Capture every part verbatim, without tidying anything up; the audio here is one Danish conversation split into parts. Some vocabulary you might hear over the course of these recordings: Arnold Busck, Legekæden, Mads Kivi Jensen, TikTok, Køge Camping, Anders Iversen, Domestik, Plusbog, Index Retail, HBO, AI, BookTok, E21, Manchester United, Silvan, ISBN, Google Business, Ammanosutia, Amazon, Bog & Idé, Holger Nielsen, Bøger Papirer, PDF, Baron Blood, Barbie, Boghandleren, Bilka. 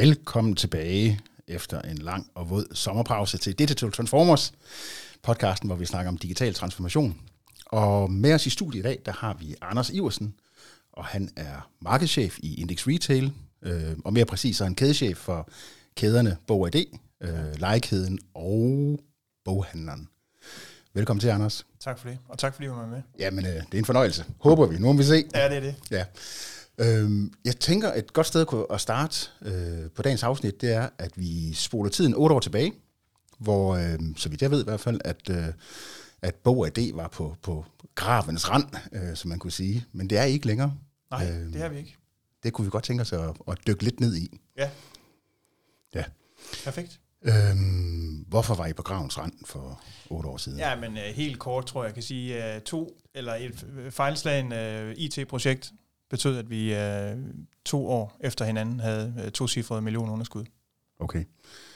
Velkommen tilbage efter en lang og våd sommerpause til Digital Transformers, podcasten, hvor vi snakker om digital transformation. Og med os i studiet i dag, der har vi Anders Iversen, og han er markedschef i Index Retail, øh, og mere præcis er han kædechef for kæderne Bog og I D, øh, Legekæden og Boghandleren. Velkommen til, Anders. Tak for det, og tak fordi du var med. Jamen, øh, det er en fornøjelse. Håber vi. Nu må vi se. Ja, det er det. Ja. Jeg tænker, et godt sted at starte øh, på dagens afsnit, det er, at vi spoler tiden otte år tilbage, hvor, øh, så vidt jeg ved i hvert fald, at, øh, at Bog og I D var på, på gravens rand, øh, som man kunne sige. Men det er I ikke længere. Nej, øh, det er vi ikke. Det kunne vi godt tænke os at, at dykke lidt ned i. Ja. Ja. Perfekt. Øhm, hvorfor var I på gravens rand for otte år siden? Ja, men helt kort tror jeg, jeg kan sige to, eller et fejlslagen uh, I T-projekt, betød, at vi øh, to år efter hinanden havde øh, tocifrede millionunderskud. Okay.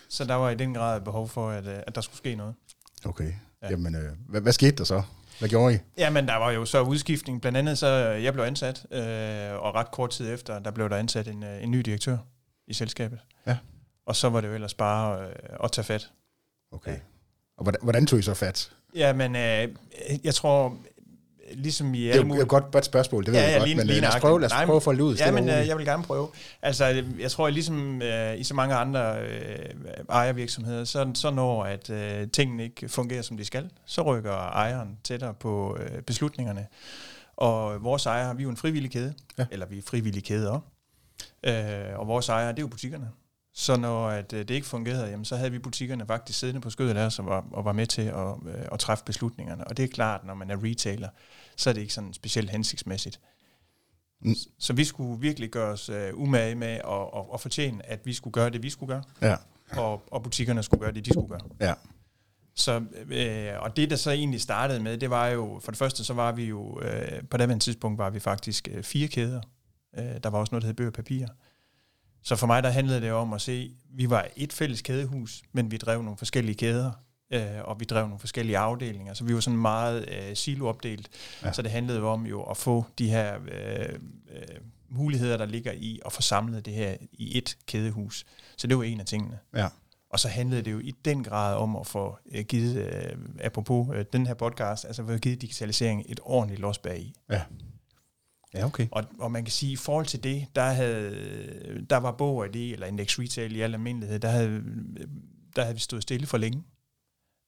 Så der var i den grad behov for, at, øh, at der skulle ske noget. Okay. Ja. Jamen, øh, hvad, hvad skete der så? Hvad gjorde I? Jamen, der var jo så udskiftning. Blandt andet så, jeg blev ansat, øh, og ret kort tid efter, der blev der ansat en, øh, en ny direktør i selskabet. Ja. Og så var det jo ellers bare øh, at tage fat. Okay. Ja. Og hvordan, hvordan tog I så fat? Jamen, øh, jeg tror... Ligesom i det er jo godt et spørgsmål, det ved ja, jeg godt, lign, men lign, lad os prøve, lad os nej, prøve at få det ud. Ja, men øh, jeg vil gerne prøve. Altså, jeg tror, ligesom øh, i så mange andre øh, ejervirksomheder, så, så når at, øh, tingene ikke fungerer, som de skal, så rykker ejeren tættere på øh, beslutningerne. Og vores ejere, vi er jo en frivillig kæde, ja. eller vi er frivillige kæder, øh, og vores ejere, det er jo butikkerne. Så når at, øh, det ikke fungerede, jamen, så havde vi butikkerne faktisk siddende på skødet af os og var, og var med til at, øh, at træffe beslutningerne. Og det er klart, når man er retailer, så er det ikke sådan specielt hensigtsmæssigt. Mm. Så, så vi skulle virkelig gøre os øh, umage med at og, og fortjene, at vi skulle gøre det, vi skulle gøre, ja. og, og butikkerne skulle gøre det, de skulle gøre. Ja. Så, øh, og det, der så egentlig startede med, det var jo, for det første, så var vi jo, øh, på det tidspunkt var vi faktisk øh, fire kæder. Øh, der var også noget, der hed Bøger Papirer. Så for mig, der handlede det om at se, vi var et fælles kædehus, men vi drev nogle forskellige kæder, øh, og vi drev nogle forskellige afdelinger, så vi var sådan meget øh, siloopdelt. Ja. Så det handlede om jo at få de her øh, øh, muligheder, der ligger i at få samlet det her i et kædehus. Så det var en af tingene. Ja. Og så handlede det jo i den grad om at få øh, givet, øh, apropos øh, den her podcast, altså få givet digitalisering et ordentligt los bagi. Ja. Ja, okay. Og, og man kan sige, at i forhold til det, der, havde, der var Bog og I D, eller Index Retail i al almindelighed, der havde, der havde vi stået stille for længe.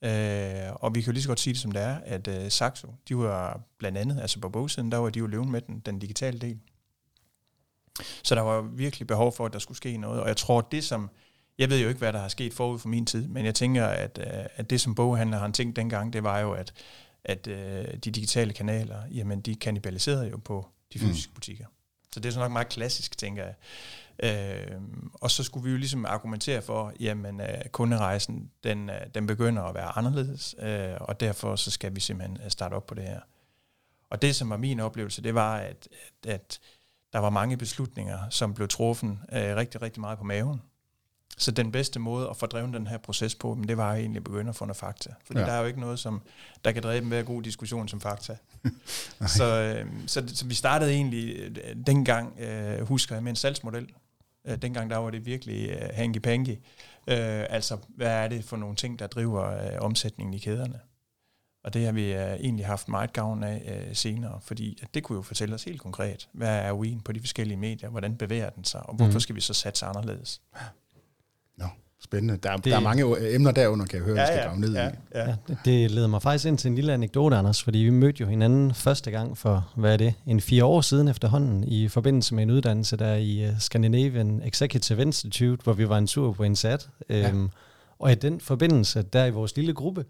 Øh, og vi kan jo lige så godt sige det, som det er, at øh, Saxo, de var blandt andet, altså på bogsiden, der var de jo levende med den, den digitale del. Så der var virkelig behov for, at der skulle ske noget. Og jeg tror, det som, jeg ved jo ikke, hvad der har sket forud for min tid, men jeg tænker, at, at det som boghandler har tænkt dengang, det var jo, at, at øh, de digitale kanaler, jamen de kannibaliserede jo på de fysiske mm. butikker. Så det er så nok meget klassisk, tænker jeg. Øh, og så skulle vi jo ligesom argumentere for, jamen øh, kunderejsen, den, øh, den begynder at være anderledes, øh, og derfor så skal vi simpelthen starte op på det her. Og det, som var min oplevelse, det var, at, at, at der var mange beslutninger, som blev truffet øh, rigtig, rigtig meget på maven. Så den bedste måde at få drevet den her proces på, men det var egentlig at begynde at få noget fakta. Fordi ja. der er jo ikke noget, som, der kan dræbe en hver god diskussion som fakta. så, øh, så, så vi startede egentlig øh, dengang, øh, husker jeg, med en salgsmodel. Øh, dengang der var det virkelig øh, hanky-panky. Øh, altså, hvad er det for nogle ting, der driver øh, omsætningen i kæderne? Og det har vi øh, egentlig haft meget gavn af øh, senere, fordi at det kunne jo fortælle os helt konkret, hvad er U I'en på de forskellige medier, hvordan bevæger den sig, og hvorfor mm. skal vi så satse anderledes? Nå, spændende. Der, der er mange emner derunder, kan jeg høre, ja, vi skal grave ned ja, ja, ja. i. Ja, det, det leder mig faktisk ind til en lille anekdote, Anders, fordi vi mødte jo hinanden første gang for, hvad er det, en fire år siden efterhånden, i forbindelse med en uddannelse der i Scandinavian Executive Institute, hvor vi var en tur på en sat. Ja. Øhm, og i den forbindelse, der i vores lille gruppe,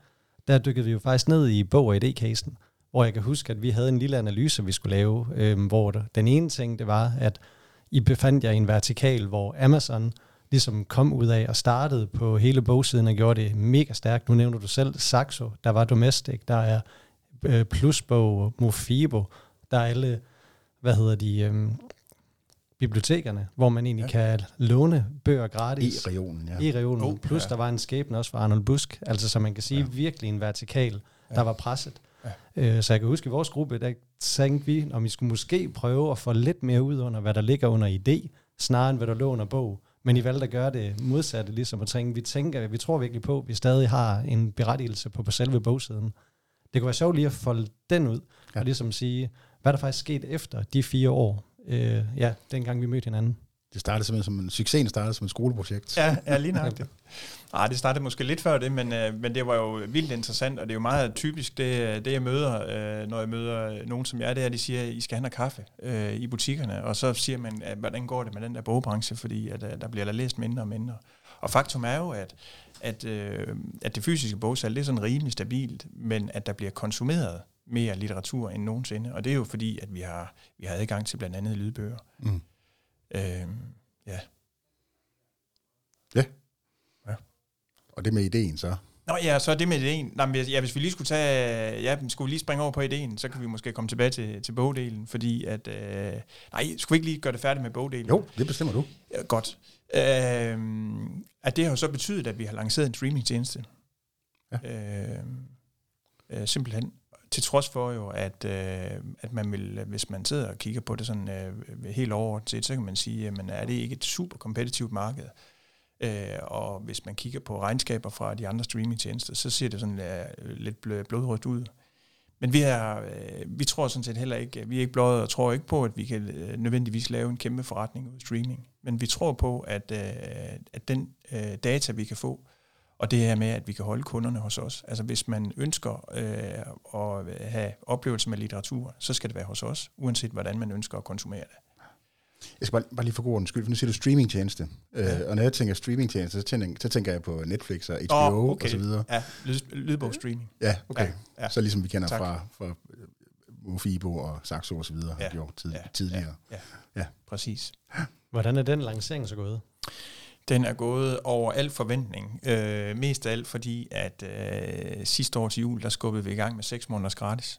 der dykkede vi jo faktisk ned i Bog og I D-casen, hvor jeg kan huske, at vi havde en lille analyse, vi skulle lave, øhm, hvor der, den ene ting, det var, at I befandt jer i en vertikal, hvor Amazon ligesom kom ud af og startede på hele bogsiden og gjorde det mega stærkt. Nu nævner du selv Saxo, der var Domestik, der er øh, Plusbog, Mofibo, der er alle, hvad hedder de, øh, bibliotekerne, hvor man egentlig ja. kan låne bøger gratis. I regionen, ja. I regionen, oh, plus ja. der var en skæbne også fra Arnold Busck, altså som man kan sige, ja. virkelig en vertikal, der ja. var presset. Ja. Øh, så jeg kan huske, i vores gruppe, der tænkte vi, om vi skulle måske prøve at få lidt mere ud under, hvad der ligger under idé, snarere end hvad der lå under bog. Men I valgte at gøre det modsatte, ligesom at tænke, vi tænker, vi tror virkelig på, at vi stadig har en berettigelse på, på selve bogsiden. Det kunne være sjovt lige at folde den ud, ja. Og ligesom sige, hvad der faktisk skete efter de fire år, øh, ja, dengang vi mødte hinanden. Det startede simpelthen som en, succesen startede som et skoleprojekt. Ja, ja lige nøjagtigt. Ej, det startede måske lidt før det, men, øh, men det var jo vildt interessant, og det er jo meget typisk det, det jeg møder, øh, når jeg møder nogen som jeg, det er, at de siger, I skal have noget kaffe øh, i butikkerne, og så siger man, at, hvordan går det med den der bogbranche, fordi at, at der bliver der læst mindre og mindre. Og faktum er jo, at, at, øh, at det fysiske bogsalg er sådan rimelig stabilt, men at der bliver konsumeret mere litteratur end nogensinde, og det er jo fordi, at vi har, vi har adgang til blandt andet lydbøger. Mm. Øhm, ja. ja. Ja. Og det med ideen så? Nå ja, så det med ideen. Nå, men, ja, hvis vi lige skulle tage, ja, skulle vi lige springe over på ideen, så kan vi måske komme tilbage til, til bogdelen, fordi at, øh, nej, skulle vi ikke lige gøre det færdigt med bogdelen? Jo, det bestemmer du. Ja, godt. Øhm, at det har jo så betydet, at vi har lanceret en streamingtjeneste. Ja. Øhm, øh, simpelthen. Til trods for jo, at, øh, at man vil, hvis man sidder og kigger på det sådan øh, helt overordnet set, så kan man sige, jamen er det ikke et super kompetitivt marked? Øh, og hvis man kigger på regnskaber fra de andre streamingtjenester, så ser det sådan øh, lidt blodrødt ud. Men vi, er, øh, vi tror sådan set heller ikke, vi er ikke bløde og tror ikke på, at vi kan øh, nødvendigvis lave en kæmpe forretning ud streaming. Men vi tror på, at, øh, at den øh, data, vi kan få, og det her med, at vi kan holde kunderne hos os. Altså hvis man ønsker øh, at have oplevelser med litteratur, så skal det være hos os, uanset hvordan man ønsker at konsumere det. Jeg skal bare lige for god ordens skyld, for nu siger du streamingtjeneste. Ja. Øh, og når jeg tænker streamingtjeneste, så tænker, så tænker jeg på Netflix og H B O oh, okay. og så videre. Ja, lydbogstreaming. Ja, okay. Ja, ja. Så ligesom vi kender tak. fra, fra Mofibo og Saxo og så videre, ja. har gjort tid, ja. tidligere. Ja. Ja. Ja, præcis. Hvordan er den lancering så gået? Den er gået over al forventning. Øh, mest af alt fordi, at øh, sidste år til jul, der skubbede vi i gang med seks måneders gratis.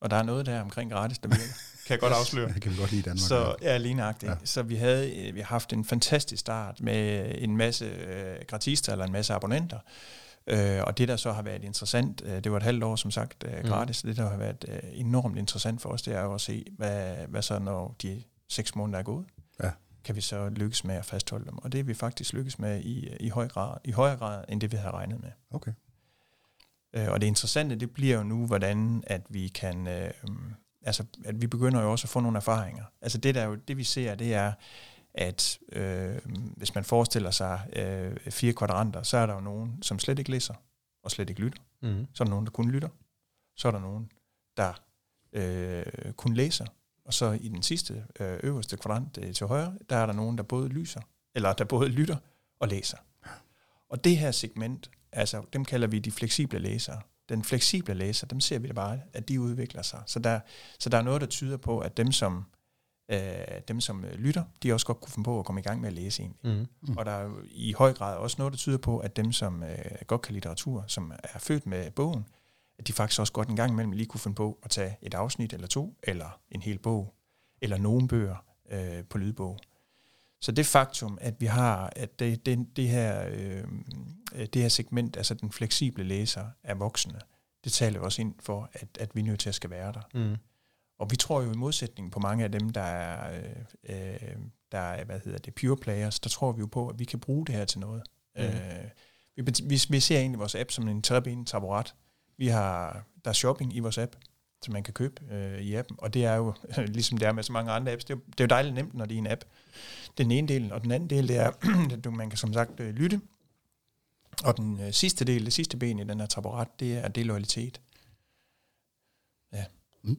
Og der er noget der omkring gratis, der virker. Kan jeg godt afsløre. Det kan vi godt lide i Danmark. Så, ja, lige nøjagtigt. Ja. Så vi havde vi har haft en fantastisk start med en masse øh, gratister eller en masse abonnenter. Øh, og det, der så har været interessant, øh, det var et halvt år, som sagt, øh, gratis. Mm. Det, der har været øh, enormt interessant for os, det er jo at se, hvad, hvad så når de seks måneder er gået. Ja. Kan vi så lykkes med at fastholde dem. Og det er vi faktisk lykkes med i, i, høj grad, i højere grad, end det vi havde regnet med. Okay. Øh, og det interessante, det bliver jo nu, hvordan at vi kan, øh, altså at vi begynder jo også at få nogle erfaringer. Altså det der jo, det vi ser, det er, at øh, hvis man forestiller sig øh, fire kvadranter, så er der jo nogen, som slet ikke læser, og slet ikke lytter. Mm. Så er der nogen, der kun lytter. Så er der nogen, der øh, kun læser. Og så i den sidste øh, øverste kvadrant øh, til højre, der er der nogen, der både lyser, eller der både lytter og læser. Og det her segment, altså dem kalder vi de fleksible læsere. Den fleksible læser, dem ser vi det bare, at de udvikler sig. Så der, så der er noget, der tyder på, at dem som, øh, dem, som lytter, de også godt kunne finde på at komme i gang med at læse egentlig. Mm. Mm. Og der er i høj grad også noget, der tyder på, at dem, som øh, godt kan litteratur, som er født med bogen, at de faktisk også godt en gang imellem lige kunne finde på at tage et afsnit eller to, eller en hel bog, eller nogle bøger øh, på lydbog. Så det faktum, at vi har, at det, det, det, her, øh, det her segment, altså den fleksible læser, er voksne, det taler også ind for, at, at vi er nødt til at skal være der. Mm. Og vi tror jo i modsætning på mange af dem, der er, øh, der er hvad hedder det, pure players, der tror vi jo på, at vi kan bruge det her til noget. Mm. Øh, vi, vi, vi ser egentlig vores app som en trebenet taburet. Vi har, der er shopping i vores app, som man kan købe øh, i appen, og det er jo, ligesom det er med så mange andre apps, det er, det er jo dejligt nemt, når det er en app. Den ene del, og den anden del, det er, at man kan som sagt øh, lytte. Og den øh, sidste del, det sidste ben i den her taburet, det er, det er loyalitet. Ja. Mm.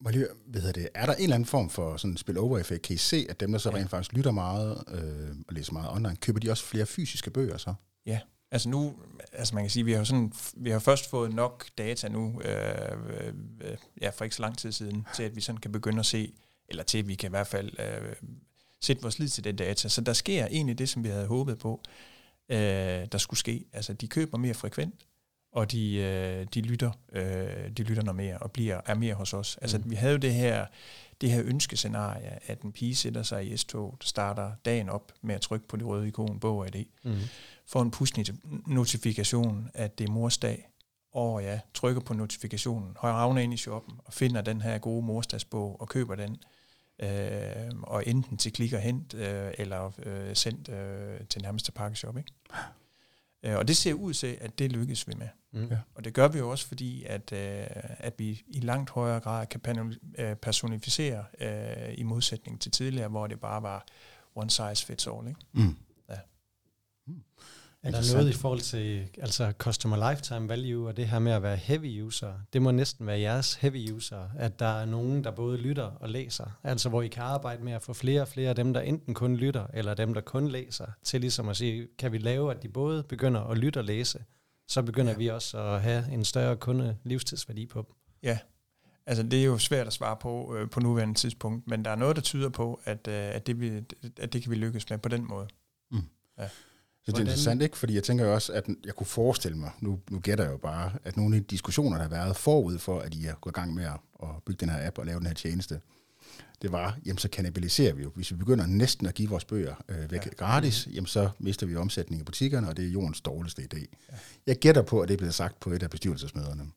Hvad hedder det? Er der en eller anden form for sådan en spillover-effekt? Kan I se, at dem, der så ja. rent faktisk lytter meget øh, og læser meget online, køber de også flere fysiske bøger så? Ja. Altså nu, altså man kan sige, vi har sådan, vi har først fået nok data nu, øh, øh, ja, for ikke så lang tid siden, til at vi sådan kan begynde at se, eller til at vi kan i hvert fald øh, sætte vores lid til den data. Så der sker egentlig det, som vi havde håbet på, øh, der skulle ske. Altså de køber mere frekvent, og de, øh, de lytter, øh, de lytter noget mere, og bliver, er mere hos os. Altså mm. vi havde jo det her, det her ønskescenarie, at en pige sætter sig i S-tog, starter dagen op med at trykke på det røde ikon, bog og idé. Mm. Får en push-notifikation, at det er morsdag, og ja, trykker på notifikationen, havner ind i shoppen, og finder den her gode morsdagsbog, og køber den, øh, og enten til klik og hent, øh, eller øh, sendt øh, til nærmeste pakkeshop, ikke? Og det ser ud til, at det lykkes vi med. Mm. Og det gør vi jo også, fordi at, øh, at vi i langt højere grad kan personificere øh, i modsætning til tidligere, hvor det bare var one size fits all. Ikke? Mm. Ja. Mm. Er der noget i forhold til altså customer lifetime value og det her med at være heavy user? Det må næsten være jeres heavy user, at der er nogen, der både lytter og læser. Altså hvor I kan arbejde med at få flere og flere af dem, der enten kun lytter, eller dem, der kun læser, til ligesom at sige, kan vi lave, at de både begynder at lytte og læse, så begynder ja. vi også at have en større kunde livstidsværdi på dem. Ja, altså det er jo svært at svare på øh, på nuværende tidspunkt, men der er noget, der tyder på, at, øh, at, det, vi, at det kan vi lykkes med på den måde. Mm. Ja. Det er interessant, ikke? Fordi jeg tænker jo også, at jeg kunne forestille mig, nu, nu gætter jeg jo bare, at nogle af de diskussioner, der har været forud for, at I er gået i gang med at bygge den her app og lave den her tjeneste, det var, jamen så kannibaliserer vi jo. Hvis vi begynder næsten at give vores bøger øh, væk ja. gratis, jamen så mister vi omsætningen i butikkerne, og det er jordens dårligste idé. Ja. Jeg gætter på, at det er blevet sagt på et af bestyrelsesmøderne.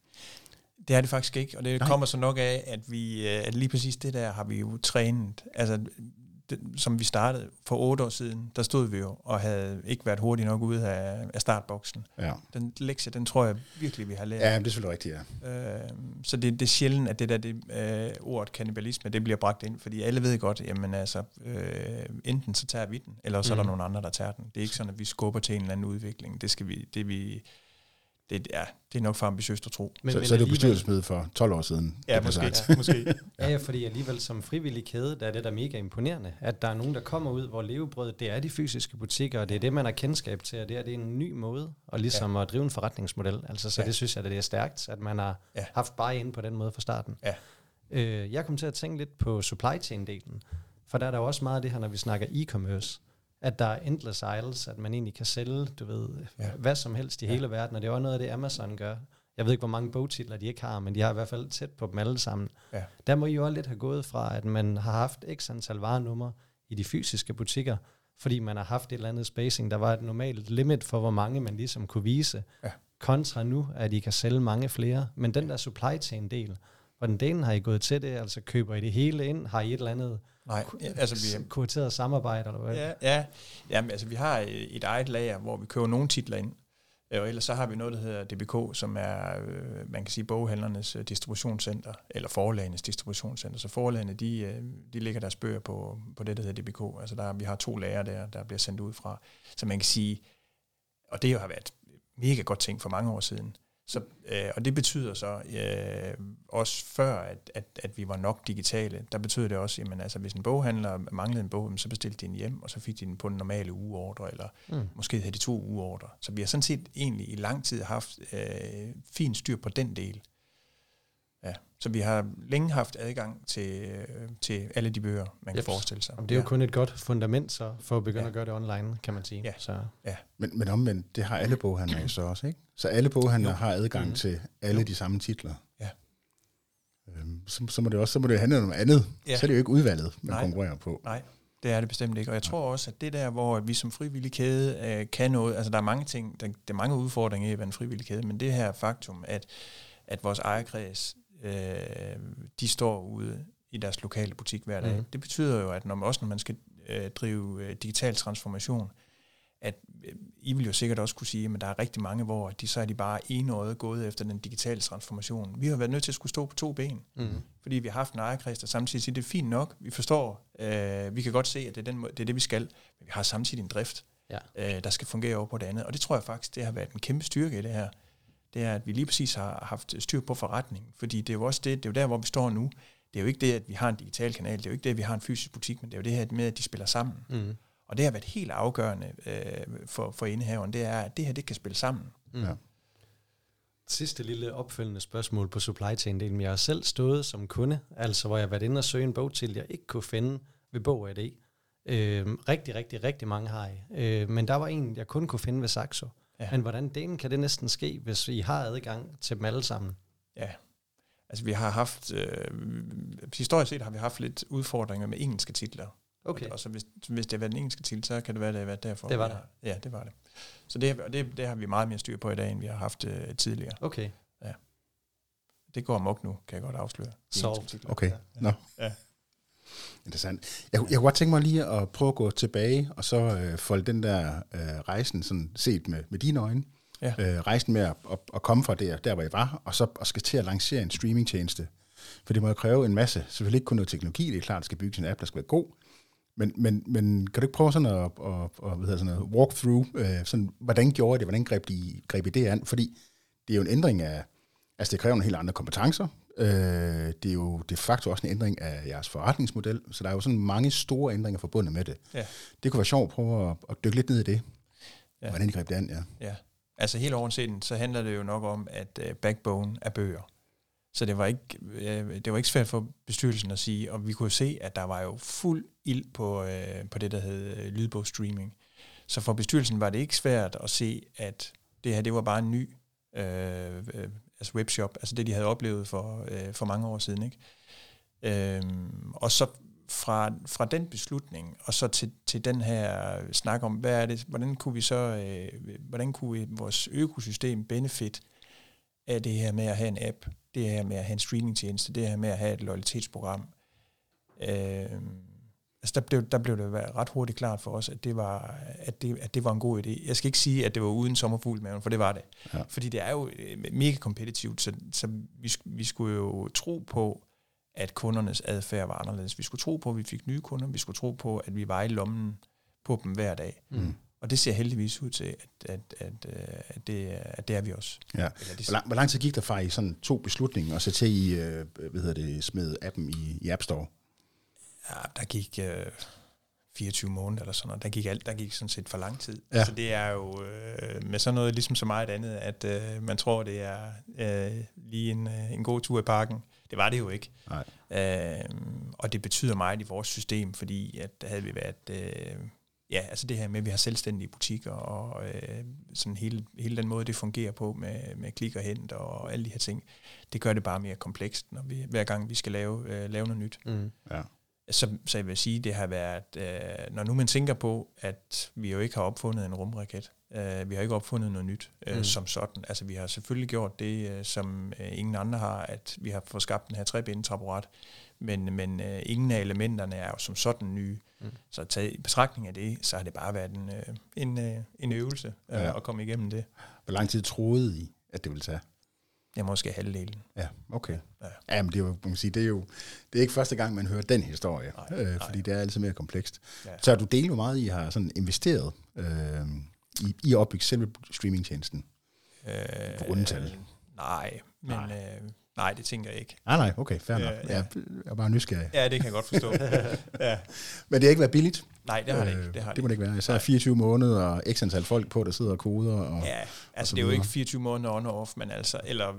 Det er det faktisk ikke, og det Nej. kommer så nok af, at, vi, at lige præcis det der har vi jo trænet. Altså... som vi startede for otte år siden, der stod vi jo og havde ikke været hurtigt nok ude af, af startboksen. Ja. Den lektie, den tror jeg virkelig, vi har lært. Ja, det er selvfølgelig rigtigt, ja. Øh, så det, det er sjældent, at det der det, øh, ordet kannibalisme, det bliver bragt ind, fordi alle ved godt, jamen altså, øh, enten så tager vi den, eller så er der mm. nogen andre, der tager den. Det er ikke sådan, at vi skubber til en eller anden udvikling. Det skal vi... Det vi Det, ja, det er nok for ambitiøst at tro. Men, så, men så er det jo bestyrelsesmøde for tolv år siden. Ja, måske. Ja, måske. ja. ja, fordi alligevel som frivillig kæde, der er det, der er mega imponerende, at der er nogen, der kommer ud, hvor levebrød, det er de fysiske butikker, og det er det, man har kendskab til, og det er, det er en ny måde og ligesom ja. at drive en forretningsmodel. Altså, så ja. det synes jeg, det er stærkt, at man har ja. haft bare ind på den måde fra starten. Ja. Øh, jeg kom til at tænke lidt på supply chain-delen, for der er der også meget af det her, når vi snakker e-commerce, at der er endless aisles, at man egentlig kan sælge, du ved, ja. hvad som helst i ja. hele verden, og det er også noget af det, Amazon gør. Jeg ved ikke, hvor mange bogtitler de ikke har, men de har i hvert fald tæt på dem alle sammen. Ja. Der må I jo også lidt have gået fra, at man har haft x antal varenummer i de fysiske butikker, fordi man har haft et eller andet spacing, der var et normalt limit for, hvor mange man ligesom kunne vise, ja. kontra nu, at I kan sælge mange flere. Men den der supply chain-del, hvordan delen har I gået til det? Altså køber I det hele ind? Har I et eller andet Nej, altså vi kurateret samarbejde eller hvad? Ja, ja. Jamen, altså vi har et eget lager, hvor vi køber nogle titler ind, og ellers så har vi noget, der hedder D B K, som er, man kan sige, boghandlernes distributionscenter, eller forlagenes distributionscenter. Så forlagene, de, de ligger deres bøger på, på det, der hedder D B K. Altså der, vi har to lager der, der bliver sendt ud fra. Så man kan sige, og det har været mega godt ting for mange år siden. Så, øh, og det betyder så, øh, også før, at, at, at vi var nok digitale, der betød det også, jamen altså hvis en boghandler manglede en bog, så bestilte de den hjem, og så fik de den på en normale ugeordre, eller mm. måske havde de to ugeordre. Så vi har sådan set egentlig i lang tid haft øh, fint styr på den del. Ja. Så vi har længe haft adgang til, øh, til alle de bøger, man yep. kan forestille sig. Jamen, det er jo ja. kun et godt fundament så, for at begynde ja. at gøre det online, kan man sige. Ja. Så. Ja. Men, men omvendt, det har alle boghandlere så også, ikke? Så alle boghandlere har adgang mm. til alle jo. de samme titler. Ja. Øhm, så, så, må det også, så må det handle om noget andet. Ja. Så er det jo ikke udvalget, man Nej. konkurrerer på. Nej, det er det bestemt ikke. Og jeg tror også, at det der, hvor vi som frivillig kæde øh, kan noget, altså der er mange ting, der, der er mange udfordringer i at være en frivillig kæde, men det her faktum, at at vores ejerkreds, øh, de står ude i deres lokale butik hver dag. Mm. Det betyder jo, at når man, også når man skal øh, drive øh, digital transformation, at øh, I vil jo sikkert også kunne sige, at der er rigtig mange, hvor de, så er de bare enøjet gået efter den digitale transformation. Vi har været nødt til at skulle stå på to ben, mm. fordi vi har haft en ejerkreds, der samtidig siger, det er fint nok, vi forstår, øh, vi kan godt se, at det er, den, det er det, vi skal, men vi har samtidig en drift, ja. øh, der skal fungere over på det andet. Og det tror jeg faktisk, det har været en kæmpe styrke i det her. Det er, at vi lige præcis har haft styr på forretningen. Fordi det er jo også det, det er jo der, hvor vi står nu. Det er jo ikke det, at vi har en digital kanal. Det er jo ikke det, at vi har en fysisk butik, men det er jo det her med, at de spiller sammen. Mm. Og det har været helt afgørende øh, for, for indehaveren. Det er, at det her, det kan spille sammen. Mm. Ja. Sidste lille opfølgende spørgsmål på supply chain-delen. Jeg har selv stået som kunde, altså hvor jeg har været inde og søge en bog til, jeg ikke kunne finde ved bog punktum d k. Øh, rigtig, rigtig, rigtig mange har I. Øh, men der var en, jeg kun kunne finde ved Saxo. Ja. Men hvordan delen kan det næsten ske, hvis I har adgang til dem alle sammen? Ja, altså vi har haft, øh, historisk set har vi haft lidt udfordringer med engelske titler. Okay. Og, og så hvis, hvis det har været en engelske titel, så kan det være, at det har været derfor. Det var det? Ja, det var det. Så det, det, det har vi meget mere styr på i dag, end vi har haft øh, tidligere. Okay. Ja. Det går amok nu, kan jeg godt afsløre. Solved. Okay, ja. No. Ja. Interessant. Jeg, jeg kunne godt tænke mig lige at prøve at gå tilbage, og så øh, folde den der øh, rejsen sådan set med, med dine øjne. Ja. Øh, rejsen med at, at, at komme fra der, der, hvor jeg var, og så og skal til at lancere en streamingtjeneste. For det må jo kræve en masse. Selvfølgelig ikke kun noget teknologi, det er klart, at der skal bygges en app, der skal være god. Men, men, men kan du ikke prøve sådan at, at, at, at, at, at walk through, øh, sådan, hvordan gjorde I det, hvordan greb I greb I det an? Fordi det er jo en ændring af, altså det kræver nogle helt andre kompetencer. Øh, det er jo de facto også en ændring af jeres forretningsmodel, så der er jo sådan mange store ændringer forbundet med det. Ja. Det kunne være sjovt at prøve at, at dykke lidt ned i det. Ja. Hvordan I greb det an, ja. Ja. Altså helt overset, så handler det jo nok om, at uh, backbone er bøger. Så det var ikke, det var ikke svært for bestyrelsen at sige, og vi kunne se, at der var jo fuld ild på, på det, der hed lydbogstreaming. Så for bestyrelsen var det ikke svært at se, at det her, det var bare en ny øh, altså webshop, altså det, de havde oplevet for, øh, for mange år siden, ikke? Øhm, og så fra, fra den beslutning, og så til, til den her snak om, hvad er det, hvordan kunne vi så, øh, hvordan kunne vi, vores økosystem benefit af det her med at have en app, det her med at have en streamingtjeneste, det her med at have et loyalitetsprogram. Øh, altså der blev, der blev det ret hurtigt klart for os, at det, var, at, det, at det var en god idé. Jeg skal ikke sige, at det var uden sommerfuglmaven, for det var det. Ja. Fordi det er jo mega kompetitivt, så, så vi, vi skulle jo tro på, at kundernes adfærd var anderledes. Vi skulle tro på, at vi fik nye kunder. Vi skulle tro på, at vi var i lommen på dem hver dag. Mm. Og det ser heldigvis ud til, at, at, at, at, det, at det er vi også. Ja. Hvor, lang, hvor lang tid gik der fra, I sådan to beslutninger, og så til I øh, hvad hedder det, smed appen i, i App Store? Ja, der gik øh, fireogtyve måneder eller sådan noget. Der gik alt, der gik sådan set for lang tid. Ja. Altså det er jo øh, med sådan noget ligesom så meget andet, at øh, man tror, det er øh, lige en, en god tur i parken. Det var det jo ikke. Nej. Øh, og det betyder meget i vores system, fordi at havde vi været... Øh, Ja, altså det her med, at vi har selvstændige butikker, og øh, sådan hele, hele den måde, det fungerer på med, med klik og hent og alle de her ting, det gør det bare mere komplekst, når vi, hver gang vi skal lave, øh, lave noget nyt. Mm. Ja. Så, så jeg vil sige, det har været, øh, når nu man tænker på, at vi jo ikke har opfundet en rumraket, øh, vi har ikke opfundet noget nyt øh, mm. som sådan. Altså vi har selvfølgelig gjort det, øh, som øh, ingen andre har, at vi har fået skabt den her trebindetraporat, men, men øh, ingen af elementerne er jo som sådan nye. Mm. Så taget i betragtning af det, så har det bare været en, øh, en, øh, en øvelse øh, ja. At komme igennem det. Hvor lang tid troede I, at det ville tage? Ja, måske halvdelen. Ja, okay. Ja. Ja, men det er jo, man kan sige, det er jo det er ikke første gang, man hører den historie, nej, øh, fordi nej. Det er altid mere komplekst. Ja. Så har du delt, hvor meget I har sådan investeret øh, i, i at opbygge selve streamingtjenesten? Øh, på rundetallet? Øh, nej, men... Nej. Øh, Nej, det tænker jeg ikke. Nej, ah, nej, okay, fair nok. Øh, ja. Jeg er bare nysgerrig. Ja, det kan jeg godt forstå. ja. Men det har ikke været billigt? Nej, det har det ikke. Det, har det må det ikke være. Så er fireogtyve måneder og x antal folk på, der sidder og koder. Og, ja, altså og det er jo ikke fireogtyve måneder on-off, men altså, eller,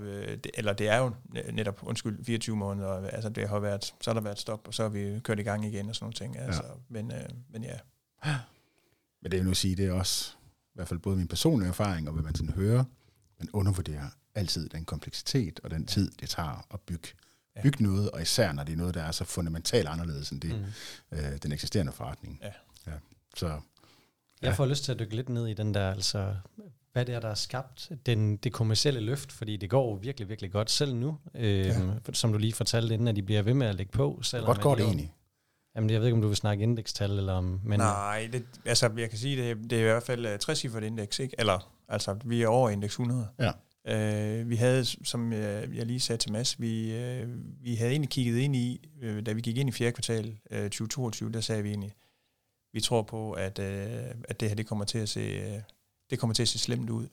eller det er jo netop, undskyld, fireogtyve måneder, altså det har været, så har der været stop, og så har vi kørt i gang igen og sådan nogle ting. Altså, ja. Men, øh, men ja. Men det vil nu sige, det er også, i hvert fald både min personlige erfaring og hvad man sådan hører, man undervurderer altid den kompleksitet og den tid, det tager at bygge, bygge noget, og især når det er noget, der er så fundamentalt anderledes end det, mm. øh, den eksisterende forretning. Ja. Ja. Så, ja. Jeg får lyst til at dykke lidt ned i den der, altså, hvad det er, der har skabt den, det kommercielle løft, fordi det går virkelig, virkelig godt selv nu, øh, ja. Som du lige fortalte inden, at de bliver ved med at lægge på. Selvom godt går det egentlig? Jamen, jeg ved ikke, om du vil snakke indekstal, eller om... Men nej, det, altså, jeg kan sige, det, det er i hvert fald trecifret indeks, ikke? Eller, altså, vi er over indeks hundrede. Ja. Uh, vi havde, som jeg, jeg lige sagde til Mads, vi, uh, vi havde egentlig kigget ind i, uh, da vi gik ind i fjerde kvartal uh, tyve toogtyve, der sagde vi egentlig, vi tror på, at, uh, at det her det kommer til at se, uh, det kommer til at se slemt ud.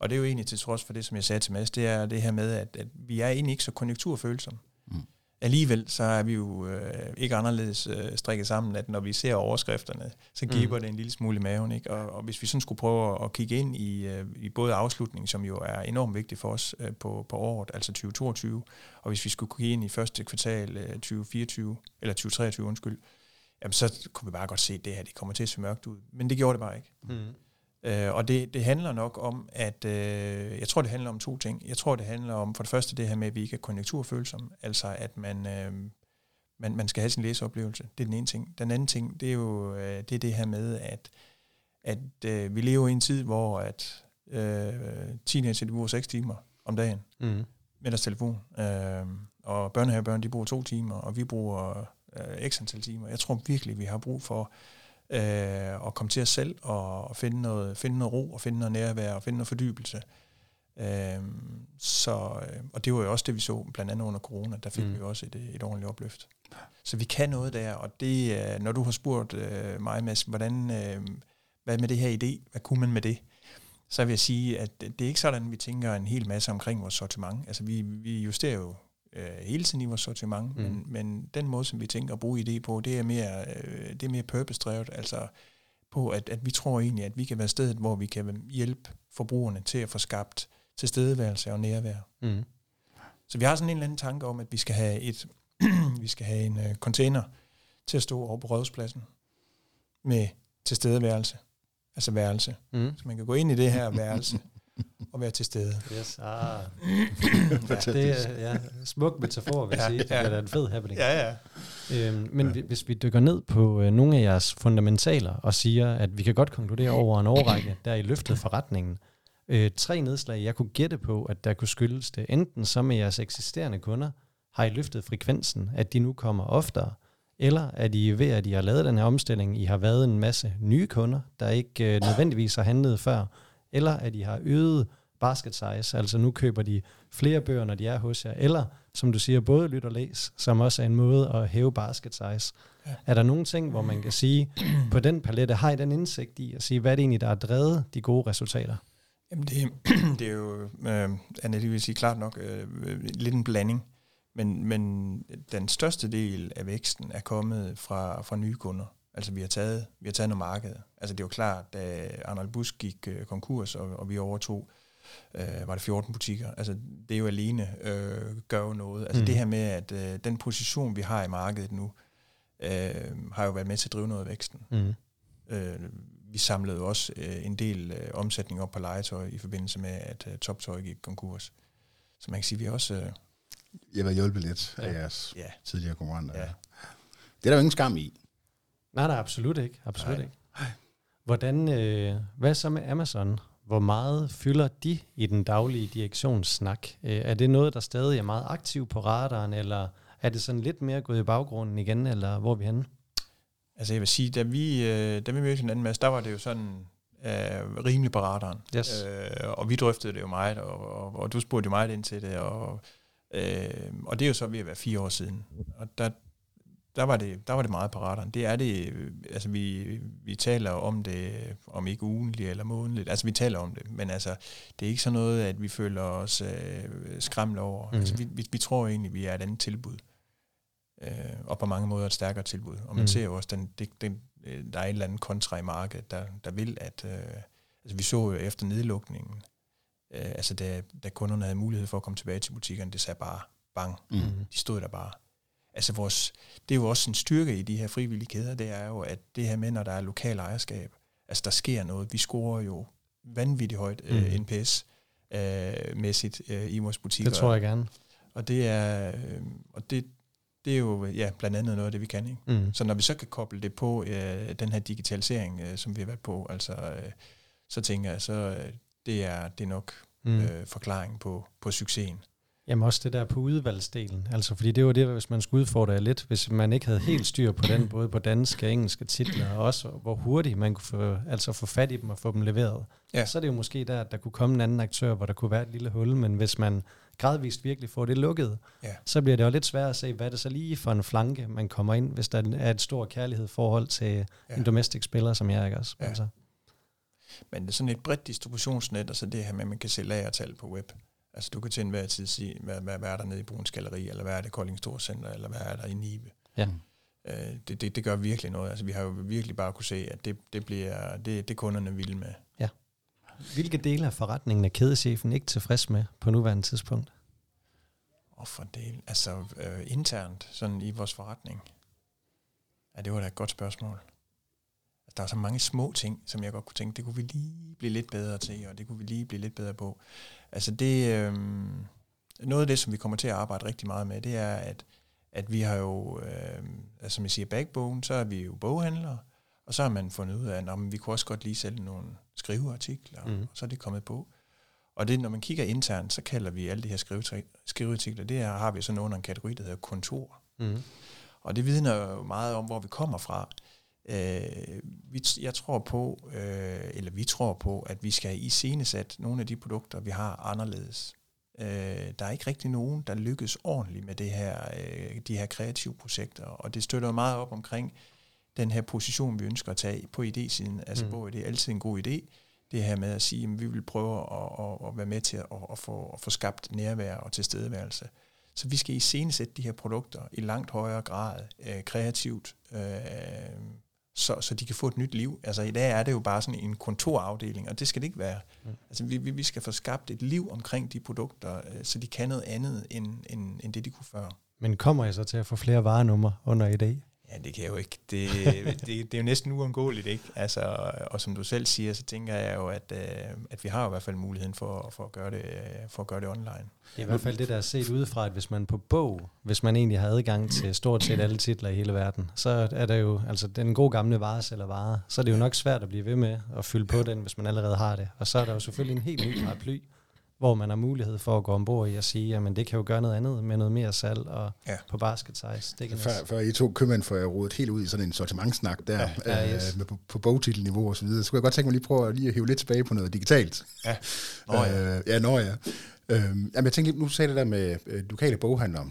Og det er jo egentlig til trods for det, som jeg sagde til Mads, det er det her med, at, at vi er egentlig ikke så konjunkturfølsomme. Mm. Alligevel så er vi jo øh, ikke anderledes øh, strikket sammen, at når vi ser overskrifterne, så giver mm. det en lille smule i maven. Ikke? Og, og hvis vi sådan skulle prøve at kigge ind i, øh, i både afslutningen, som jo er enormt vigtig for os øh, på, på året, altså tyve toogtyve, og hvis vi skulle kigge ind i første kvartal øh, tyve fireogtyve, eller tyve treogtyve, undskyld, jamen så kunne vi bare godt se, at det her det kommer til at se mørkt ud. Men det gjorde det bare ikke. Mm. Øh, og det, det handler nok om, at øh, jeg tror, det handler om to ting. Jeg tror, det handler om for det første det her med, at vi ikke er konjunkturfølsomme, altså at man, øh, man, man skal have sin læseoplevelse. Det er den ene ting. Den anden ting, det er jo øh, det, er det her med, at, at øh, vi lever i en tid, hvor at øh, teenager de bruger seks timer om dagen mm. med deres telefon, øh, og børnehavebørn de bruger to timer, og vi bruger øh, x antal timer. Jeg tror virkelig, vi har brug for øh, at komme til os selv og, og finde, noget, finde noget ro og finde noget nærvær og finde noget fordybelse. Øh, så, og det var jo også det, vi så blandt andet under corona. Der fik mm. vi også et, et ordentligt opløft. Så vi kan noget der, og det, når du har spurgt øh, mig, Mads, hvordan, øh, hvad med det her idé? Hvad kunne man med det? Så vil jeg sige, at det er ikke sådan, vi tænker en hel masse omkring vores sortiment. Altså vi, vi justerer jo øh, hele tiden i vores sortiment, mm. men, men den måde, som vi tænker at bruge idé på, det er mere, øh, det er mere purpose-drevet, altså på, at, at vi tror egentlig, at vi kan være stedet, hvor vi kan hjælpe forbrugerne til at få skabt tilstedeværelse og nærvær. Mm. Så vi har sådan en eller anden tanke om, at vi skal have, et vi skal have en øh, container til at stå over på Rådhuspladsen med tilstedeværelse. Altså værelse. Mm. Så man kan gå ind i det her værelse og være til stede. Yes, ah. ja, det er ja, smuk metafor, vil jeg ja, sige. Det er ja. en fed happening. Ja, ja. Øhm, men ja. hvis vi dykker ned på øh, nogle af jeres fundamentaler og siger, at vi kan godt konkludere over en årrække, der I løftede forretningen. Øh, tre nedslag, jeg kunne gætte på, at der kunne skyldes det. Enten så med jeres eksisterende kunder, har I løftet frekvensen, at de nu kommer oftere, eller at I ved, at I har lavet den her omstilling, I har været en masse nye kunder, der ikke øh, nødvendigvis har handlet før, eller at I har øget basket size, altså nu køber de flere bøger, når de er hos jer, eller som du siger, både lyt og læs, som også er en måde at hæve basket size. Ja. Er der nogle ting, hvor man kan sige, på den palette, har I den indsigt i at sige, hvad er det egentlig, der har drevet de gode resultater? Jamen det, det er jo, øh, Anna, det vil sige klart nok, øh, lidt en blanding. Men, men den største del af væksten er kommet fra, fra nye kunder. Altså vi har taget, vi har taget noget marked. Altså det var klart, da Arnold Busck gik øh, konkurs, og, og vi overtog, øh, var det fjorten butikker. Altså det er jo alene, øh, gør jo noget. Altså mm. det her med, at øh, den position, vi har i markedet nu, øh, har jo været med til at drive noget af væksten. Mm. Øh, vi samlede også øh, en del øh, omsætning op på legetøj i forbindelse med, at øh, Toptøj gik konkurs. Så man kan sige, vi også... Øh, Jeg var hjulpet lidt af jeres ja. tidligere konkurrenter. Ja. Det er der jo ingen skam i. Nej, der er absolut ikke. Absolut ikke. Hvordan, øh, hvad så med Amazon? Hvor meget fylder de i den daglige direktionssnak? Øh, er det noget, der stadig er meget aktiv på radaren, eller er det sådan lidt mere gået i baggrunden igen, eller hvor er vi henne? Altså jeg vil sige, da vi, øh, da vi mødte hinanden, Mads, der var det jo sådan... Øh, rimelig på radaren. Yes. Øh, og vi drøftede det jo meget, og, og, og du spurgte jo meget ind til det, og... Øh, og det er jo så ved at være fire år siden, og der, der, var, det, der var det meget på radaren. Det er det, altså vi, vi taler om det, om ikke ugentligt eller månedligt, altså vi taler om det, men altså det er ikke sådan noget, at vi føler os øh, skræmt over. Mm. Altså vi, vi, vi tror egentlig, vi er et andet tilbud, øh, og på mange måder et stærkere tilbud, og man mm. ser jo også, den, den, den, der er et eller andet kontra i markedet, der, der vil, at øh, altså vi så jo efter nedlukningen, Uh, altså da, da kunderne havde mulighed for at komme tilbage til butikkerne, det sagde bare bang. Mm. De stod der bare. Altså vores, det er jo også en styrke i de her frivillige kæder, det er jo, at det her med, når der er lokal ejerskab, altså der sker noget. Vi scorer jo vanvittigt højt mm. uh, N P S-mæssigt uh, uh, i vores butikker. Det tror jeg gerne. Og det er, øh, og det, det er jo ja, blandt andet noget af det, vi kan. Ikke? Mm. Så når vi så kan koble det på uh, den her digitalisering, uh, som vi har været på, altså, uh, så tænker jeg, så... Uh, Det er, det er nok mm. øh, forklaring på, på succesen. Jamen også det der på udvalgsdelen. Altså, fordi det var det, hvis man skulle udfordre jer lidt, hvis man ikke havde helt styr på den, både på danske og engelske titler, og også hvor hurtigt man kunne få, altså få fat i dem og få dem leveret. Ja. Så er det jo måske der, at der kunne komme en anden aktør, hvor der kunne være et lille hul, men hvis man gradvist virkelig får det lukket, ja. så bliver det jo lidt svært at se, hvad det så lige for en flanke, man kommer ind, hvis der er et stor kærlighed forhold til ja. en domestik spiller, som jeg ikke også. Ja. Altså. Men det er sådan et bredt distributionsnet, altså det her med, at man kan se lagertal på web. Altså du kan til enhver tid sige, hvad, hvad, hvad er der nede i Bruns Galleri, eller hvad er det Kolding Storcenter, eller hvad er der i Nibe. Ja. Øh, det, det, det gør virkelig noget. Altså vi har jo virkelig bare kunne se, at det, det bliver det, det kunderne vil med. Ja. Hvilke dele af forretningen er kædechefen ikke tilfreds med på nuværende tidspunkt? Og for del, altså øh, internt sådan i vores forretning. Ja, det var da et godt spørgsmål. Der er så mange små ting, som jeg godt kunne tænke, det kunne vi lige blive lidt bedre til, og det kunne vi lige blive lidt bedre på. Altså det, øh, noget af det, som vi kommer til at arbejde rigtig meget med, det er, at, at vi har jo, øh, altså, som jeg siger, backbone, så er vi jo boghandlere, og så har man fundet ud af, at vi kunne også godt lige sælge nogle skriveartikler, mm. og så er det kommet på. Og det, når man kigger internt, så kalder vi alle de her skriveartikler, det her har vi sådan under en kategori, der hedder kontor. Mm. Og det vidner jo meget om, hvor vi kommer fra. Øh, vi, jeg tror på, øh, eller vi tror på, at vi skal iscenesætte nogle af de produkter, vi har anderledes. Øh, der er ikke rigtig nogen, der lykkes ordentligt med det her, øh, de her kreative projekter, og det støtter meget op omkring den her position, vi ønsker at tage på idé-siden. Altså mm. både, det er altid en god idé, det her med at sige, at vi vil prøve at, at, at være med til at, at, få, at få skabt nærvær og tilstedeværelse. Så vi skal iscenesætte de her produkter i langt højere grad øh, kreativt, øh, så, så de kan få et nyt liv. Altså i dag er det jo bare sådan en kontorafdeling, og det skal det ikke være. Mm. Altså vi, vi skal få skabt et liv omkring de produkter, øh, så de kan noget andet end, end, end det, de kunne før. Men kommer I så til at få flere varenummer under i dag? Ja, det kan jeg jo ikke. Det, det, det er jo næsten uundgåeligt, ikke? Altså, og som du selv siger, så tænker jeg jo, at, at vi har jo i hvert fald muligheden for, for, at gøre det, for at gøre det online. Det er i hvert fald det, der er set udefra, at hvis man på bog, hvis man egentlig har adgang til stort set alle titler i hele verden, så er der jo, altså den gode gamle varesælger vare, så er det jo nok svært at blive ved med at fylde på den, hvis man allerede har det. Og så er der jo selvfølgelig en helt ny paraply, hvor man har mulighed for at gå ombord i og sige, jamen det kan jo gøre noget andet med noget mere salg og ja. På basket size. Det kan før, før I to købmænd får jeg rodet helt ud i sådan en sortimentsnak der, ja, ja, yes. øh, med, på, på bogtitelniveau og så videre, så kunne jeg godt tænke mig lige prøve at, lige at hive lidt tilbage på noget digitalt. Ja, nå ja. Øh, ja, nå ja. Øh, jamen jeg tænkte lige, nu sagde det der med øh, lokale boghandlere,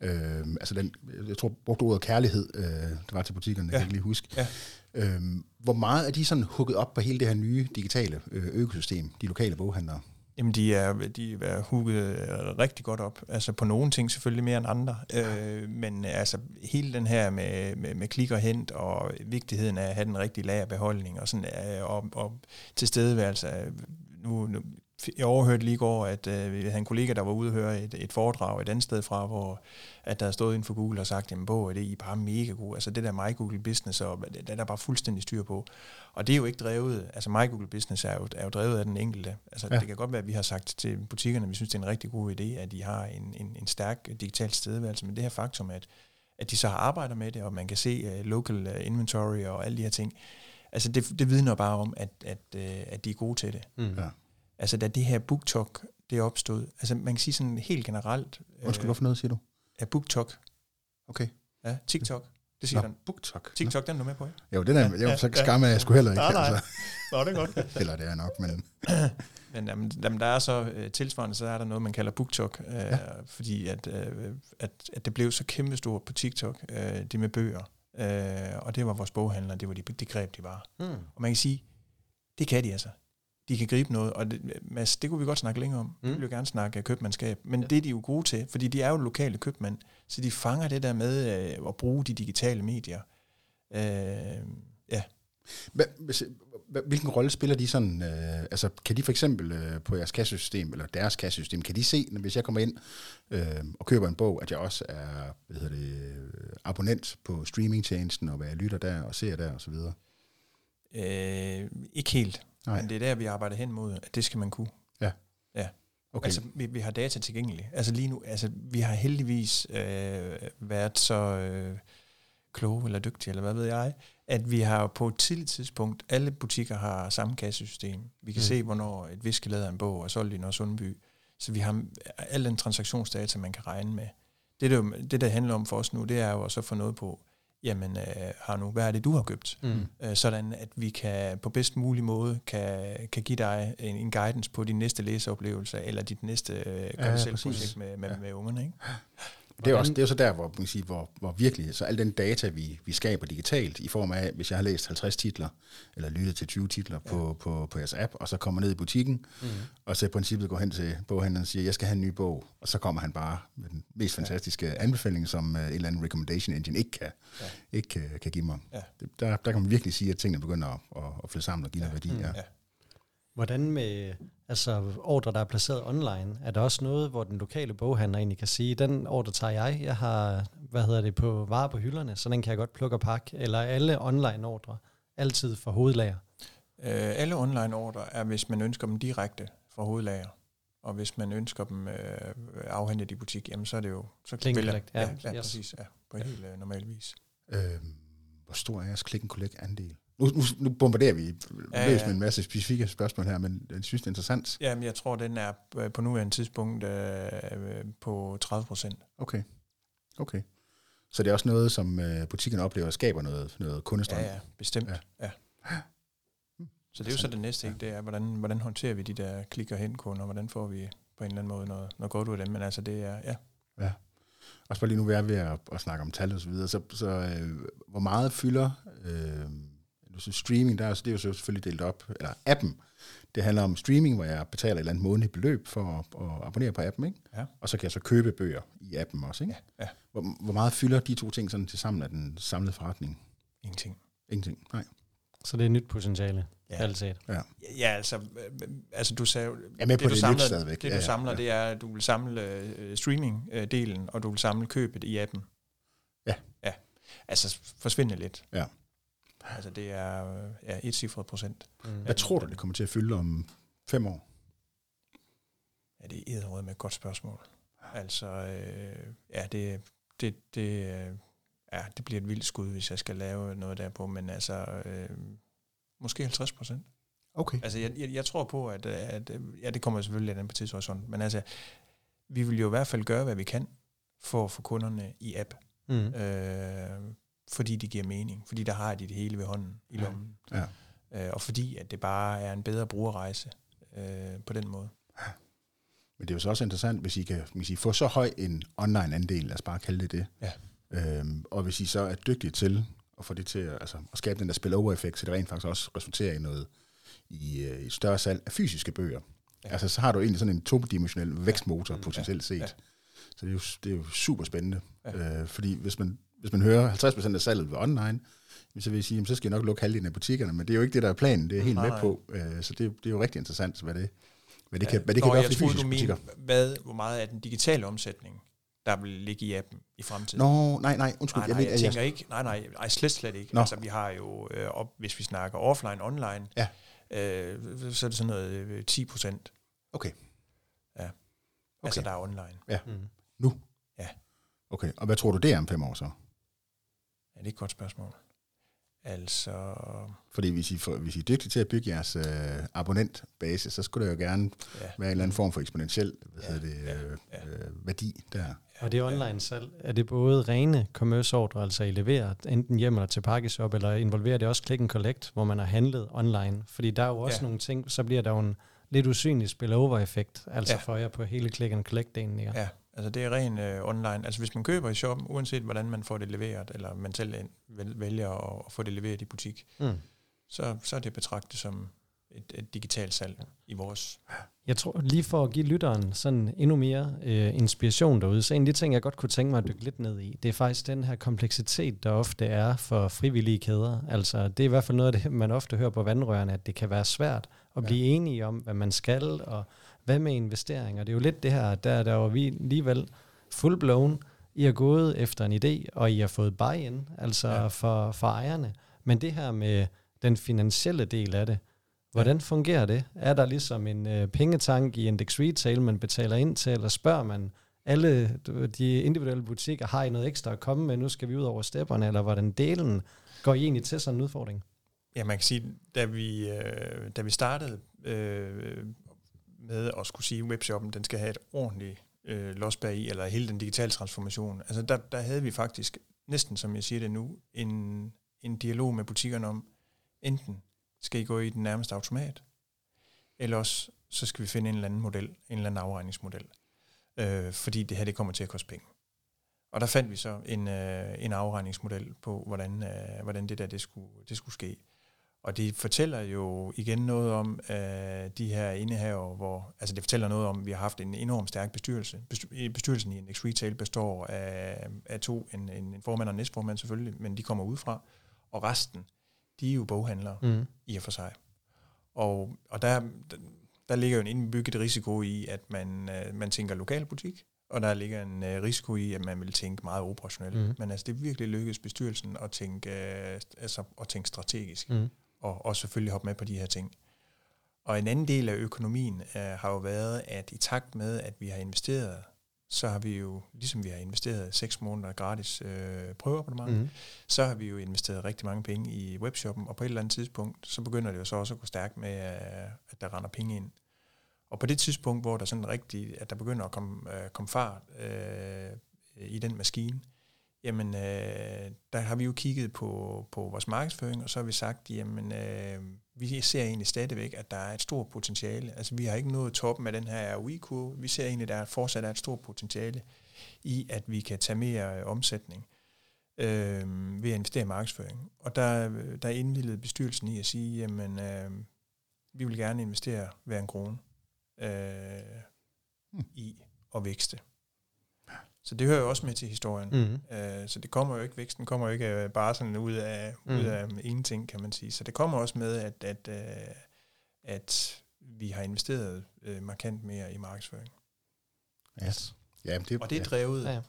øh, altså den, jeg tror, brugte ordet kærlighed, øh, det var til butikkerne, ja. Jeg kan ikke lige huske. Ja. Øh, hvor meget er de sådan hugget op på hele det her nye digitale økosystem, de lokale boghandlere? Jamen, de er, de er hugget rigtig godt op, altså på nogle ting selvfølgelig mere end andre, øh, men altså hele den her med, med, med klik og hent, og vigtigheden af at have den rigtige lagerbeholdning, og, sådan, og, og tilstedeværelse. Nu, nu, jeg overhørte lige i går, at øh, vi havde en kollega, der var ude og høre et, et foredrag et andet sted fra, hvor at der havde stået inden for Google og sagt, jamen, bog, det er I bare mega god. Altså det der My Google Business, og, det er der bare fuldstændig styr på. Og det er jo ikke drevet, altså My Google Business er jo, er jo drevet af den enkelte. Altså ja. Det kan godt være, at vi har sagt til butikkerne, at vi synes, det er en rigtig god idé, at de har en, en, en stærk digital tilstedeværelse, men det her faktum, at, at de så har arbejdet med det, og man kan se uh, local inventory og alle de her ting, altså det, det vidner bare om, at, at, uh, at de er gode til det. Mm. Ja. Altså da det her BookTok, det opstod, altså man kan sige sådan helt generelt... Undskyld, øh, hvorfor noget siger du? Ja, BookTok. Okay. Ja, TikTok. Det siger Nå, den. BookTok. TikTok, Nå. Den er du med på, ikke? Jo, den er jeg jo så skamme, jeg skulle heller ikke. Nej, nej. Altså. Nå, det er godt. Eller det er nok, men... men jamen, jamen, der er så øh, tilsvarende, så er der noget, man kalder BookTok, øh, ja. fordi at, øh, at, at det blev så kæmpestort på TikTok, øh, det med bøger. Øh, og det var vores boghandlere, det var de, det greb, de var. Hmm. Og man kan sige, det kan de altså. De kan gribe noget, og det, Mads, det kunne vi godt snakke længere om. Mm. Vi vil jo gerne snakke købmandskab, men ja. Det er de jo gode til, fordi de er jo lokale købmænd, så de fanger det der med øh, at bruge de digitale medier. Øh, ja. Hvilken rolle spiller de sådan? Øh, altså, kan de for eksempel øh, på jeres kassesystem, eller deres kassesystem, kan de se, hvis jeg kommer ind øh, og køber en bog, at jeg også er hvad hedder det, abonnent på streamingtjenesten, og hvad jeg lytter der og ser der osv.? Øh, ikke helt. Nej. Men det er der, vi arbejder hen mod, at det skal man kunne. Ja. Ja. Okay. Altså, vi, vi har data tilgængeligt. Altså lige nu, altså, vi har heldigvis øh, været så øh, kloge eller dygtige, eller hvad ved jeg, at vi har på et tidligt tidspunkt, alle butikker har samme kassesystem. Vi kan mm. se, hvornår et viskelæder er en bog, og solgt i Nørre Sundby. Så vi har al den transaktionsdata, man kan regne med. Det, der, det, der handler om for os nu, det er jo at så få noget på, jamen, øh, har nu, hvad er det, du har købt? Mm. Øh, sådan, at vi kan på bedst mulig måde kan, kan give dig en, en guidance på din næste læseoplevelse, eller dit næste øh, gør-det-selv-projekt ja, med, med, ja. med ungerne, ikke? Det er jo også, det er så der, hvor, man kan sige, hvor, hvor virkelig, så al den data, vi, vi skaber digitalt, i form af, hvis jeg har læst halvtreds titler, eller lyttet til tyve titler ja. på, på, på jeres app, og så kommer ned i butikken, mm. og så i princippet går hen til boghandleren og siger, jeg skal have en ny bog, og så kommer han bare med den mest fantastiske ja. anbefaling, som uh, en eller anden recommendation engine ikke kan, ja. ikke kan, kan give mig. Ja. Der, der kan man virkelig sige, at tingene begynder at, at, at flytte sammen og give ja. noget værdi. Ja. Ja. Hvordan med altså ordre, der er placeret online, er der også noget, hvor den lokale boghandler egentlig kan sige, den ordre tager jeg, jeg har, hvad hedder det, på varer på hylderne, så den kan jeg godt plukke og pakke, eller alle online ordre, altid fra hovedlager? Uh, alle online ordre er, hvis man ønsker dem direkte fra hovedlager, og hvis man ønsker dem uh, afhentet i butik, jamen så er det jo... Så Kling direkt, ja. Ja, yes. præcis, ja, på ja. helt uh, normal vis. Uh, hvor stor er jeres click and collect andel? Nu, nu, nu bombarderer vi ja, løs med en masse specifikke spørgsmål her, men jeg synes, det er interessant. Jamen, jeg tror, den er på nuværende tidspunkt øh, på tredive procent. Okay. Okay. Så det er også noget, som butikkerne oplever, skaber noget, noget kundestrøm. Ja, ja, bestemt. Ja. Ja. Så det er jo så det næste, ikke? Det er, hvordan, hvordan håndterer vi de der klikker hen kunder, og hvordan får vi på en eller anden måde noget, noget godt ud af dem, men altså det er, ja. Ja. Og så lige nu vi er ved at, at snakke om tal og så videre, så, så øh, hvor meget fylder øh, streaming, der, så det er jo selvfølgelig delt op, eller appen, det handler om streaming, hvor jeg betaler et eller andet månedligt beløb for at, at abonnere på appen, ikke? Ja. Og så kan jeg så købe bøger i appen også, ikke? Ja. Ja. Hvor, hvor meget fylder de to ting sådan til sammen af den samlede forretning? Ingenting. Ingenting, nej. Så det er et nyt potentiale, ja. Alt set. Ja, ja altså, altså du sagde det, det, du samler, det, det, du ja, ja. samler, det er, at du vil samle uh, streaming-delen, og du vil samle købet i appen. Ja. Ja, altså forsvinde lidt. Ja. Altså det er ja, et cifret procent. Mm. Hvad tror du, det kommer til at fylde om fem år? Ja, det er edderød med et godt spørgsmål. Altså, øh, ja, det... det, det øh, ja, det bliver et vildt skud, hvis jeg skal lave noget derpå, men altså, øh, måske halvtreds procent. Okay. Altså, jeg, jeg, jeg tror på, at, at, at ja, det kommer selvfølgelig lidt an på tidshorisonten, men altså, vi vil jo i hvert fald gøre, hvad vi kan, for at få kunderne i app, mm. øh, fordi det giver mening, fordi der har de det hele ved hånden, i lommen, ja. Ja. Øh, og fordi, at det bare er en bedre brugerrejse, øh, på den måde. Ja. Men det er jo så også interessant, hvis I kan hvis I får så høj en online-andel, lad os bare kalde det det, ja. Øhm, og hvis I så er dygtige til at få det til at, altså, at skabe den der spillover-effekt, så det rent faktisk også resulterer i noget i et større salg af fysiske bøger. Ja. Altså så har du egentlig sådan en todimensionel vækstmotor, ja. Potentielt set. Ja. Så det er jo, det er jo super spændende. Ja. Øh, fordi hvis man, hvis man hører halvtreds procent af salget ved online, så vil jeg sige, jamen, så skal jeg nok lukke halvdelen af butikkerne, men det er jo ikke det, der er planen, det er helt nej, med nej. På. Øh, så det, det er jo rigtig interessant, hvad det, hvad det ja. Kan, hvad det nå, kan gøre for de fysiske butikker. Hvad, hvor meget er den digitale omsætning? Der vil ligge i appen i fremtiden. Nå, nej, nej, undskyld. Nej, nej, jeg, ved, jeg tænker jeg... ikke, nej, nej, nej, slet, slet ikke. Nå. Altså, vi har jo, øh, op, hvis vi snakker offline, online, ja. øh, så er det sådan noget øh, ti procent. Okay. Ja, okay. Altså der er online. Ja, mm. nu? Ja. Okay, og hvad tror du, det er om fem år så? Ja, det er et godt spørgsmål. Altså... Fordi hvis I, for, hvis I er dygtige til at bygge jeres øh, abonnentbase, så skulle der jo gerne ja. Være en eller anden form for eksponentiel ja. Det, øh, ja. Øh, værdi der. Og det online salg, er det både rene commerce-ordre, altså I leverer enten hjem eller til pakkeshop, eller involverer det også click and collect, hvor man har handlet online? Fordi der er jo også ja. Nogle ting, så bliver der jo en lidt usynlig spillover-effekt, altså ja. For jer på hele click and collect-delen. Ikke? Ja, altså det er ren øh, online. Altså hvis man køber i shoppen, uanset hvordan man får det leveret, eller man selv vælger at få det leveret i butik, mm. så, så er det betragtet som et, et digitalt salg i vores... Jeg tror, lige for at give lytteren sådan endnu mere øh, inspiration derude, så en af de ting, jeg godt kunne tænke mig at dykke lidt ned i, det er faktisk den her kompleksitet, der ofte er for frivillige kæder. Altså, det er i hvert fald noget af det, man ofte hører på vandrørene, at det kan være svært at blive ja. Enige om, hvad man skal, og hvad med investeringer. Det er jo lidt det her, der, der var vi alligevel full blown. I har gået efter en idé, og I har fået buy-in, altså ja. for, for ejerne. Men det her med den finansielle del af det, hvordan fungerer det? Er der ligesom en øh, pengetank i Index Retail, man betaler ind til, eller spørger man alle de individuelle butikker, har I noget ekstra at komme med, nu skal vi ud over stepperne, eller hvordan delen går I egentlig til sådan en udfordring? Ja, man kan sige, da vi, øh, da vi startede øh, med at skulle sige, at webshoppen den skal have et ordentligt øh, loss bag i, eller hele den digitale transformation, altså der, der havde vi faktisk, næsten som jeg siger det nu, en, en dialog med butikkerne om, enten skal I gå i den nærmeste automat, eller også så skal vi finde en eller anden model, en eller anden afregningsmodel, øh, fordi det her det kommer til at koste penge. Og der fandt vi så en, øh, en afregningsmodel på, hvordan, øh, hvordan det der det skulle, det skulle ske. Og det fortæller jo igen noget om øh, de her indehaver, hvor, altså det fortæller noget om, at vi har haft en enormt stærk bestyrelse. Bestyrelsen i Index Retail består af, af to, en, en formand og en næstformand selvfølgelig, men de kommer udefra, og resten, de er jo boghandlere mm. i og for sig. Og, og der, der ligger jo en indbygget risiko i, at man, øh, man tænker lokal butik, og der ligger en øh, risiko i, at man vil tænke meget operationelt. Mm. Men altså, det virkelig lykkedes bestyrelsen at tænke, øh, altså, at tænke strategisk, mm. og, og selvfølgelig hoppe med på de her ting. Og en anden del af økonomien øh, har jo været, at i takt med, at vi har investeret, så har vi jo, ligesom vi har investeret seks måneder gratis øh, prøveabonnement, mm. så har vi jo investeret rigtig mange penge i webshoppen, og på et eller andet tidspunkt, så begynder det jo så også at gå stærkt med, øh, at der render penge ind. Og på det tidspunkt, hvor der sådan rigtig, at der begynder at komme, øh, komme fart øh, i den maskine, jamen øh, der har vi jo kigget på, på vores markedsføring, og så har vi sagt, jamen øh, vi ser egentlig stadigvæk, at der er et stort potentiale. Altså vi har ikke nået toppen af den her R O I-kurve. Vi ser egentlig, at der fortsat er et stort potentiale i, at vi kan tage mere øh, omsætning øh, ved at investere i markedsføring. Og der, der indvilligede bestyrelsen i at sige, jamen øh, vi vil gerne investere hver en krone øh, hmm. i at vækste. Så det hører jo også med til historien. Mm-hmm. Øh, så det kommer jo ikke, væksten kommer jo ikke bare sådan ud af, mm. ud af ingenting, kan man sige. Så det kommer også med, at, at, at, at vi har investeret markant mere i markedsføring. Yes. Ja, det, og det er drevet ja.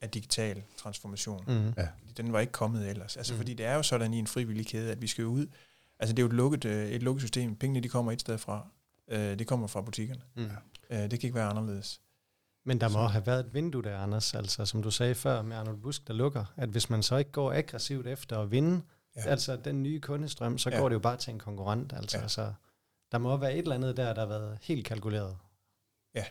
af digital transformation. Mm-hmm. Ja. Den var ikke kommet ellers. Altså, mm. Fordi det er jo sådan i en frivillig kæde, at vi skal ud. Altså det er jo et lukket, et lukket system. Pengene de kommer et sted fra. Det kommer fra butikkerne. Mm. Det kan ikke være anderledes. Men der må så. have været et vindue der, Anders, altså som du sagde før med Arnold Busck, der lukker, at hvis man så ikke går aggressivt efter at vinde, ja. altså den nye kundestrøm, så ja. går det jo bare til en konkurrent. Altså, ja. altså der må være et eller andet der, der har været helt kalkuleret. Ja.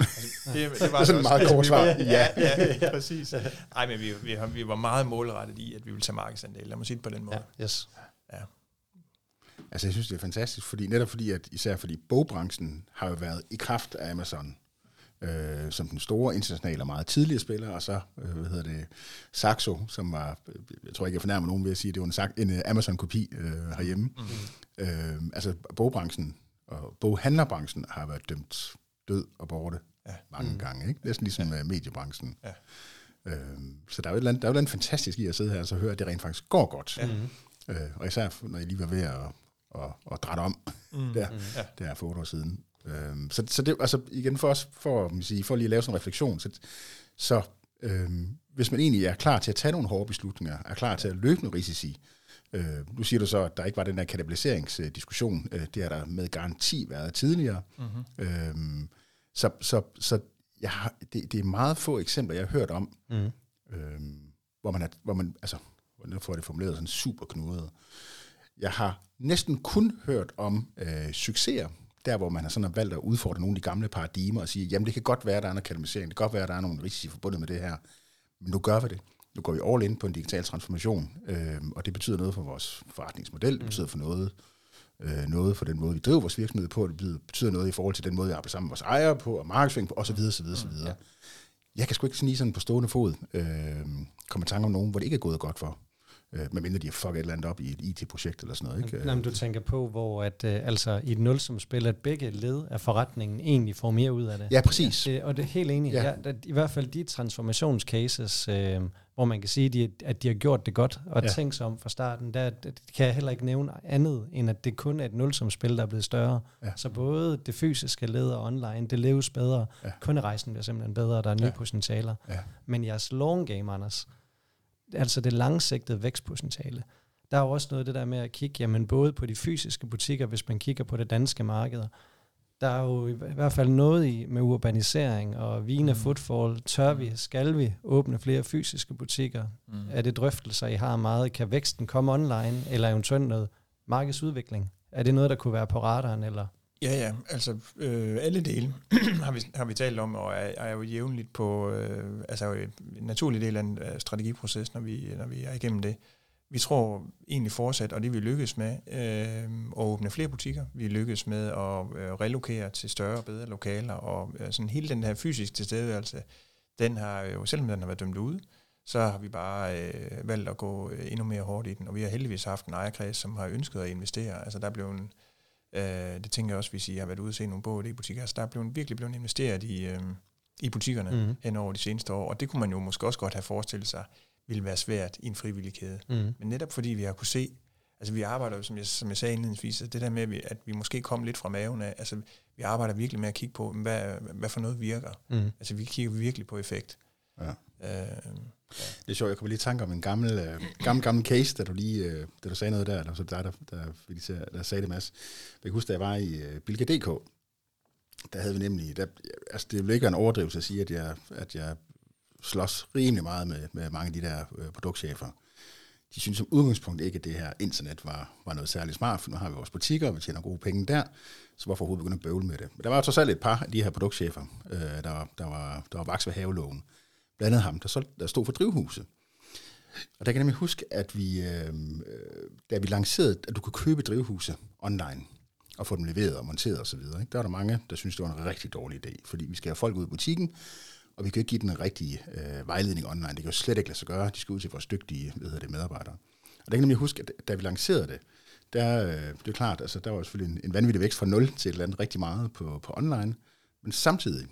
Altså, det, det, var det er sådan et meget kort svar. Ja, ja, ja, ja, præcis. Nej, men vi, vi, vi var meget målrettet i, at vi ville tage markedsandel. Lad mig sige det på den måde. Ja, yes. Ja. Altså jeg synes, det er fantastisk, fordi netop fordi, at især fordi bogbranchen har jo været i kraft af Amazon, Øh, som den store internationale og meget tidlige spiller, og så, øh, hvad hedder det, Saxo, som var, jeg tror ikke, jeg fornærmer nogen ved at sige, det var en, en Amazon-kopi øh, herhjemme. Mm-hmm. Øh, altså, bogbranchen og boghandlerbranchen har været dømt død og borte ja. mange mm. gange, ikke? Næsten ligesom ja. mediebranchen. Ja. Øh, så der er jo et eller andet, der er jo et eller andet fantastisk i at sidde her og så høre, at det rent faktisk går godt. Mm-hmm. Øh, og især, når I lige var ved at, at, at drætte om mm-hmm. der, ja. der for otte år siden. Så, så det, altså igen for os, for, sige, for lige at lave sådan en refleksion, så, så øhm, hvis man egentlig er klar til at tage nogle hårde beslutninger, er klar til at løbe nogle risici, øh, nu siger du så, at der ikke var den der kanibaliseringsdiskussion, øh, det har der med garanti været tidligere, mm-hmm. øhm, så, så, så jeg har, det, det er meget få eksempler, jeg har hørt om, mm. øhm, hvor man, er, hvor man altså, hvordan får det formuleret sådan super knudret. Jeg har næsten kun hørt om øh, succeser, der hvor man har sådan valgt at udfordre nogle af de gamle paradigmer og sige, jamen det kan godt være, at der er noget kalimisering, det kan godt være, at der er nogle risici forbundet med det her, men nu gør vi det. Nu går vi all in på en digital transformation, øh, og det betyder noget for vores forretningsmodel, det betyder for noget, øh, noget for den måde, vi driver vores virksomhed på, det betyder noget i forhold til den måde, vi arbejder sammen med vores ejere på, og markedsføring på, osv. osv., osv. Ja. Jeg kan sgu ikke sådan lige sådan på stående fod øh, komme i tanke om nogen, hvor det ikke er gået godt for. Medmindre de har fucket et eller andet op i et I T-projekt eller sådan noget, ikke? Jamen, du tænker på, hvor at, altså, i et nulsumspil, at begge led af forretningen egentlig får mere ud af det. Ja, præcis. Ja, det, og det er helt enig. Ja. Ja, i hvert fald de transformationscases, øh, hvor man kan sige, de, at de har gjort det godt, og ja. tænkt sig om fra starten, der det kan jeg heller ikke nævne andet, end at det kun er et nulsumspil, der er blevet større. Ja. Så både det fysiske led og online, det leves bedre. Ja. Kunderejsen bliver simpelthen bedre, og der er nye ja. potentialer. Ja. Men jeres long game, Anders, altså det langsigtede vækstpotentiale. Der er jo også noget af det der med at kigge, jamen både på de fysiske butikker, hvis man kigger på det danske marked. Der er jo i hvert fald noget i med urbanisering og vine mm. footfall. Tør vi, skal vi åbne flere fysiske butikker? Mm. Er det drøftelser, I har meget? Kan væksten komme online, eller eventuelt noget markedsudvikling? Er det noget, der kunne være på radaren, eller? Ja, ja, altså øh, alle dele har, vi, har vi talt om, og er, er jo jævnligt på, øh, altså en naturlig del af en strategiproces, når vi, når vi er igennem det. Vi tror egentlig fortsat, og det vi lykkes med, øh, at åbne flere butikker. Vi lykkes med at øh, relokere til større og bedre lokaler, og øh, sådan hele den her fysiske tilstedeværelse, den har jo, selvom den har været dømt ude, så har vi bare øh, valgt at gå endnu mere hårdt i den, og vi har heldigvis haft en ejerkreds, som har ønsket at investere. Altså der blev en det tænker jeg også, hvis I har været ude og se nogle bog-butikker. Altså, der er blevet, virkelig blevet investeret i, øh, i butikkerne mm-hmm. hen over de seneste år, og det kunne man jo måske også godt have forestillet sig, ville være svært i en frivillig kæde. Mm-hmm. Men netop fordi vi har kunne se, altså vi arbejder jo, som jeg, som jeg sagde indledningsvis, det der med, at vi, at vi måske kom lidt fra maven af, altså vi arbejder virkelig med at kigge på, hvad, hvad for noget virker. Mm-hmm. Altså vi kigger virkelig på effekt. Ja. Øh, Ja. Det er sjovt, jeg kommer lige tanke om en gammel, øh, gammel, gammel case, da du lige, øh, da du sagde noget der, eller så dig, der, der, der, der sagde det, Mads. Jeg kan huske, da jeg var i øh, Bilka punktum d k, der havde vi nemlig, der, altså det ville ikke være en overdrivelse at sige, at jeg, at jeg slås rimelig meget med, med mange af de der øh, produktchefer. De synes som udgangspunkt ikke, at det her internet var, var noget særligt smart, for nu har vi vores butikker, og vi tjener gode penge der, så hvorfor overhovedet begynde at bøvle med det? Men der var jo trods alt et par af de her produktchefer, øh, der, der var, der var vaks ved haveloven. Blandt andet ham, der, solgte, der stod for drivhuset. Og der kan jeg nemlig huske, at vi, øh, da vi lancerede, at du kunne købe drivhuse online og få dem leveret og monteret osv., ikke? Der er der mange, der synes, det var en rigtig dårlig idé, fordi vi skal have folk ud i butikken, og vi kan ikke give den en rigtig øh, vejledning online. Det kan jo slet ikke lade sig gøre. De skal ud til vores dygtige hvad hedder det, medarbejdere. Og der kan jeg nemlig huske, at da vi lancerede det, der, øh, det er klart, altså, der var selvfølgelig en, en vanvittig vækst fra nul til et eller andet rigtig meget på, på online, men samtidig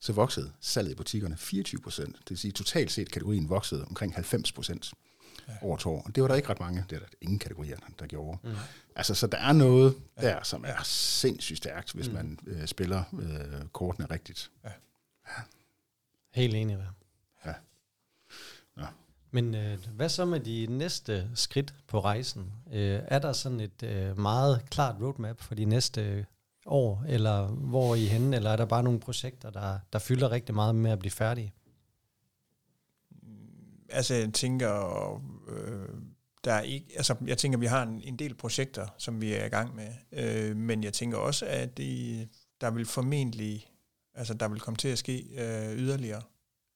så voksede salget i butikkerne fireogtyve procent. Det vil sige, totalt set kategorien voksede omkring halvfems procent ja. Over to år. Det var der ikke ret mange, det er der ingen kategorier, der gjorde. Mm. Altså, så der er noget ja. Der, som er sindssygt stærkt, hvis mm. man øh, spiller øh, kortene rigtigt. Ja. Ja. Helt enig, hvad? Ja. Nå. Men øh, hvad så med de næste skridt på rejsen? Øh, er der sådan et øh, meget klart roadmap for de næste år, eller hvor er I henne, eller er der bare nogle projekter, der, der fylder rigtig meget med at blive færdige? Altså, jeg tænker, øh, der er ikke, altså, jeg tænker, vi har en, en del projekter, som vi er i gang med, øh, men jeg tænker også, at det, der vil formentlig, altså, der vil komme til at ske øh, yderligere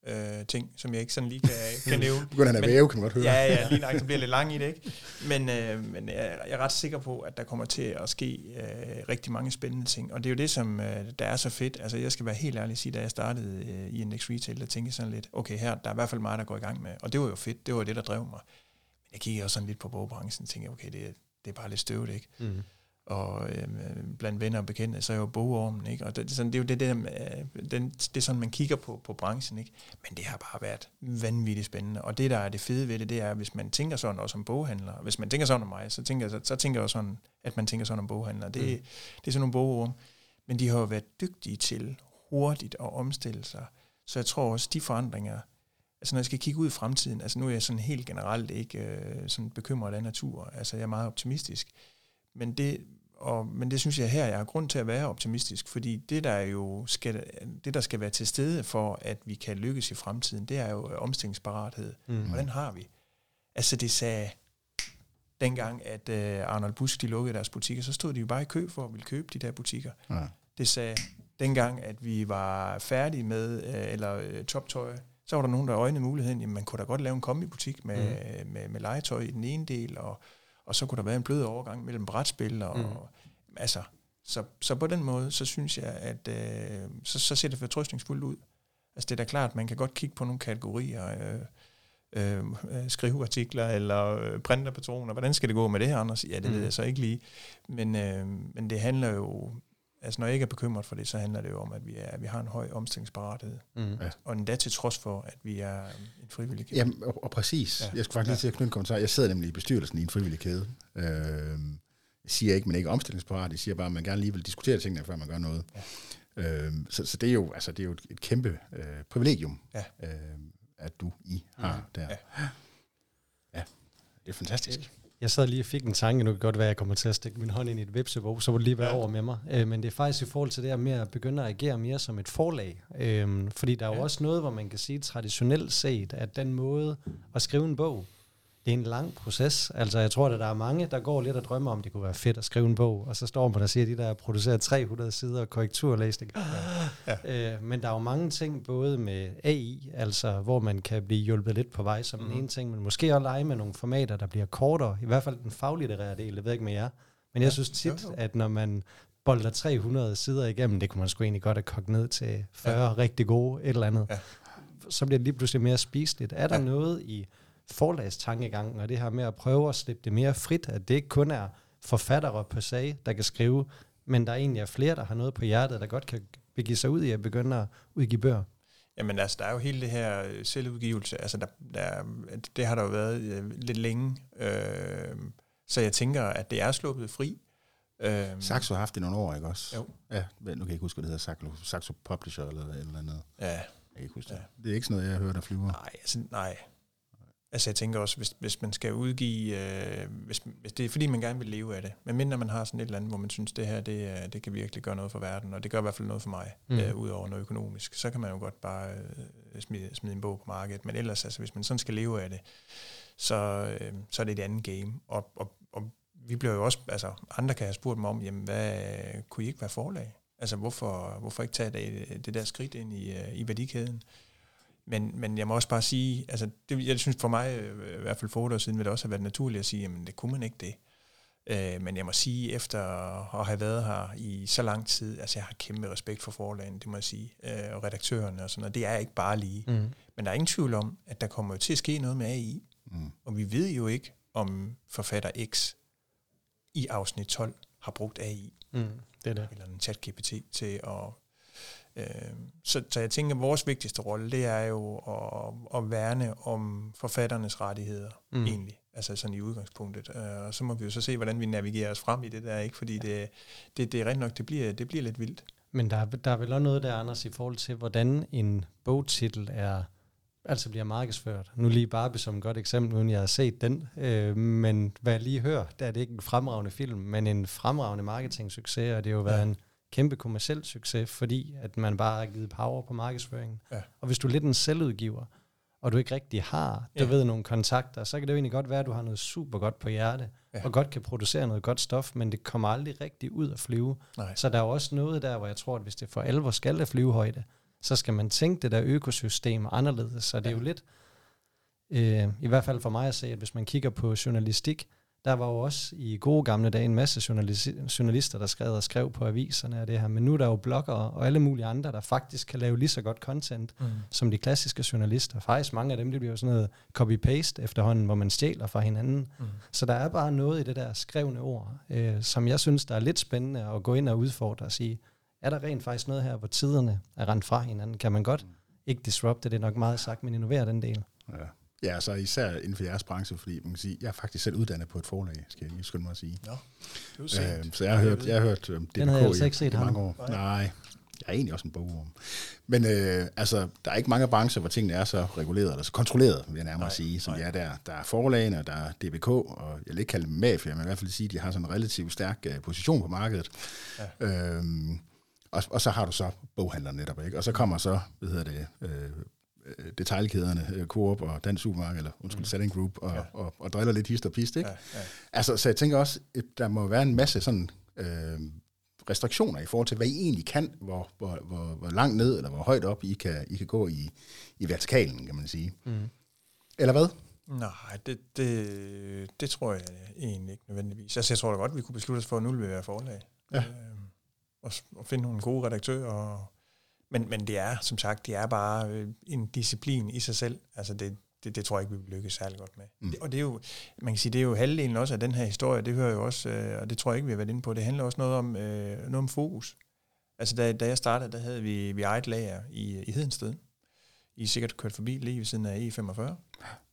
øh, ting, som jeg ikke sådan lige kan, kan nævne. Begynder han at væve, kan man godt høre. Ja, ja, lige nok, så bliver lidt lang i det, ikke? Men, øh, men jeg er ret sikker på, at der kommer til at ske øh, rigtig mange spændende ting, og det er jo det, som øh, der er så fedt. Altså, jeg skal være helt ærlig og sige, da jeg startede øh, i Index Retail, der tænkte jeg sådan lidt, okay, her, der er i hvert fald meget, der går i gang med, og det var jo fedt, det var det, der drev mig. Men jeg kiggede også sådan lidt på bogbranchen, og tænkte, okay, det, det er bare lidt støvet, ikke? Mm. og øh, blandt venner og bekendte, så er jo bogormen, ikke? Og det, sådan, det er jo det, det, øh, den, det er sådan, man kigger på, på branchen, ikke? Men det har bare været vanvittigt spændende, og det, der er det fede ved det, det er, hvis man tænker sådan også om boghandler, hvis man tænker sådan om mig, så tænker, så, så tænker jeg sådan, at man tænker sådan om boghandler. Det, mm. det er sådan nogle bogorm, men de har jo været dygtige til hurtigt at omstille sig, så jeg tror også, de forandringer, altså når jeg skal kigge ud i fremtiden, altså nu er jeg sådan helt generelt ikke øh, sådan bekymret af natur, altså jeg er meget optimistisk, men det, og, men det synes jeg her, jeg har grund til at være optimistisk, fordi det, der jo skal, det, der skal være til stede for, at vi kan lykkes i fremtiden, det er jo omstillingsparathed. Mm-hmm. Hvordan har vi? Altså det sagde dengang, at uh, Arnold Busck, de lukkede deres butikker, så stod de jo bare i kø for at ville købe de der butikker. Ja. Det sagde dengang, at vi var færdige med, uh, eller uh, Toptøj, så var der nogen, der øjnede muligheden, jamen man kunne da godt lave en kombibutik med, mm. med, med, med legetøj i den ene del, og og så kunne der være en blød overgang mellem brætspil og, mm. og altså så så på den måde så synes jeg at øh, så så ser det fortrøstningsfuldt ud. Altså det er da klart, man kan godt kigge på nogle kategorier, øh, øh, skriveartikler eller printerpatroner. Hvordan skal det gå med det her, Anders? Ja, det mm. ved jeg så ikke lige. Men øh, men det handler jo, altså når jeg ikke er bekymret for det, så handler det jo om, at vi, er, at vi har en høj omstillingsparathed. Mm. Ja. Og endda til trods for, at vi er en frivillig kæde. Jamen, og, og præcis. Ja. Jeg skulle faktisk ja. lige til at knytte en kommentar. Jeg sidder nemlig i bestyrelsen i en frivillig kæde. Øh, jeg siger ikke, man ikke er omstillingsparat. Jeg siger bare, at man gerne lige vil diskutere tingene, før man gør noget. Ja. Øh, så så det, er jo, altså, det er jo et kæmpe øh, privilegium, ja. øh, at du I har ja. der. Ja. ja, det er fantastisk. Jeg sad lige og fik en tanke, nu kan godt være, at jeg kommer til at stikke min hånd ind i et vepsebog, så må det lige være ja. over med mig. Øh, men det er faktisk i forhold til det her med at begynde at agere mere som et forlag. Øh, fordi der er jo ja. også noget, hvor man kan sige traditionelt set, at den måde at skrive en bog, det er en lang proces. Altså jeg tror, at der er mange, der går lidt og drømmer om, det kunne være fedt at skrive en bog, og så står man og siger, at de der producerer tre hundrede sider og korrekturlæsning. Ja. Ja. Øh, men der er jo mange ting, både med A I, altså hvor man kan blive hjulpet lidt på vej som mm. den ene ting, men måske også lege med nogle formater, der bliver kortere, i hvert fald den faglitterære del, det ved jeg ikke med jer. Men jeg ja. synes tit, jo, jo. at når man bolder tre hundrede sider igennem, det kunne man sgu egentlig godt have kogt ned til fyrre ja. rigtig gode, et eller andet, ja. så bliver det lige pludselig mere spiseligt. Er der ja. noget i forlagstankegangen, og det her med at prøve at slippe det mere frit, at det ikke kun er forfattere på sag, der kan skrive, men der egentlig er flere, der har noget på hjertet, der godt kan begive sig ud i at begynde at udgive bøger. Jamen altså, der er jo hele det her selvudgivelse, altså der, der, det har der jo været øh, lidt længe, øh, så jeg tænker, at det er sluppet fri. Øh, Saxo har haft det nogle år, ikke også? Jo. Ja, nu kan jeg ikke huske, hvad det hedder, Saxo Publisher eller et eller andet. Ja. Jeg kan ikke huske det. Ja. Det er ikke sådan noget, jeg hører, der flyver. Nej, altså nej. Altså jeg tænker også, hvis, hvis man skal udgive, øh, hvis, hvis det er fordi, man gerne vil leve af det, men mindre man har sådan et eller andet, hvor man synes, det her, det, det kan virkelig gøre noget for verden, og det gør i hvert fald noget for mig, mm. øh, ud over noget økonomisk, så kan man jo godt bare øh, smide, smide en bog på markedet, men ellers, altså hvis man sådan skal leve af det, så, øh, så er det et andet game, og, og, og vi bliver jo også, altså andre kan have spurgt mig om, jamen hvad, kunne I ikke være forlag? Altså hvorfor, hvorfor ikke tage det, det der skridt ind i, i værdikæden? Men, men jeg må også bare sige, altså det, jeg synes for mig, i hvert fald for otte år siden, vil det også have været naturligt at sige, jamen det kunne man ikke det. Øh, men jeg må sige, efter at have været her i så lang tid, altså jeg har kæmpe respekt for forlagene, det må jeg sige, øh, og redaktørerne og sådan noget, det er ikke bare lige. Mm. Men der er ingen tvivl om, at der kommer jo til at ske noget med A I, mm. og vi ved jo ikke, om forfatter X i afsnit tolv har brugt A I, mm, det der. Eller en chat G P T til at... Så, så jeg tænker, at vores vigtigste rolle, det er jo at, at værne om forfatternes rettigheder, mm. egentlig, altså sådan i udgangspunktet. Og så må vi jo så se, hvordan vi navigerer os frem i det der, ikke? Fordi ja. det, det, det er rent nok, det bliver, det bliver lidt vildt. Men der, der er vel også noget der, Anders, i forhold til, hvordan en bogtitel er, altså bliver markedsført. Nu lige Barbie som et godt eksempel, uden jeg har set den, øh, men hvad jeg lige hører, der er det ikke en fremragende film, men en fremragende marketing-succes, og det har jo været ja. en kæmpe kommerciel succes, fordi at man bare har givet power på markedsføringen. Ja. Og hvis du er lidt en selvudgiver, og du ikke rigtig har, du ja. ved, nogle kontakter, så kan det jo egentlig godt være, at du har noget super godt på hjerte, ja. og godt kan producere noget godt stof, men det kommer aldrig rigtig ud at flyve. Nej. Så der er jo også noget der, hvor jeg tror, at hvis det for alvor skal af flyvehøjde, så skal man tænke det der økosystem anderledes. Så det ja. er jo lidt, øh, i hvert fald for mig at se, at hvis man kigger på journalistik, der var jo også i gode gamle dage en masse journalis- journalister, der skrev og skrev på aviserne og det her. Men nu er der jo bloggere og alle mulige andre, der faktisk kan lave lige så godt content, mm. som de klassiske journalister. Faktisk mange af dem, det bliver jo sådan noget copy-paste efterhånden, hvor man stjæler fra hinanden. Mm. Så der er bare noget i det der skrevne ord, øh, som jeg synes, der er lidt spændende at gå ind og udfordre og sige, er der rent faktisk noget her, hvor tiderne er rendt fra hinanden? Kan man godt ikke disrupte, det er nok meget sagt, men innovere den del. Ja. Ja, så især inden for jeres branche, fordi man kan sige, jeg er faktisk selv uddannet på et forlag, skal jeg skynde mig at sige. Ja, det er øh, så jeg har hørt, jeg har hørt D B K den havde jeg altså ikke set i mange år. Nej. Nej, jeg er egentlig også en bogorm. Men øh, altså, der er ikke mange brancher, hvor tingene er så reguleret, eller så kontrolleret, vil jeg nærmere nej, sige, som nej. de er der. Der er forlagene, der er D B K, og jeg vil ikke kalde dem mafia, men i hvert fald sige, at de har sådan en relativt stærk uh, position på markedet. Ja. Øhm, og, og så har du så boghandleren netop, ikke? Og så kommer så, hvad hedder det... Øh, detailkæderne, Coop og Dansk Supermarked, eller undskyld, mm. Setting Group, og, ja. og, og, og driller lidt hist og pist, ikke? Ja, ja. Altså, så jeg tænker også, der må være en masse sådan øh, restriktioner i forhold til, hvad I egentlig kan, hvor, hvor, hvor, hvor langt ned, eller hvor højt op I kan, I kan gå i, i vertikalen, kan man sige. Mm. Eller hvad? Nej, det, det, det tror jeg egentlig ikke nødvendigvis. Altså, jeg tror da godt, vi kunne beslutte os for, at nu vil vi være forlag. Ja. Øh, og, og finde nogle gode redaktører, og Men, men det er, som sagt, det er bare en disciplin i sig selv. Altså, det, det, det tror jeg ikke, vi vil lykkes særlig godt med. Mm. Det, og det er jo, man kan sige, det er jo halvdelen også af den her historie, det hører jo også, øh, og det tror jeg ikke, vi har været inde på, det handler også noget om, øh, noget om fokus. Altså, da, da jeg startede, der havde vi, vi eget lager i, i Hedensted. I er sikkert kørt forbi lige ved siden af E femogfyrre.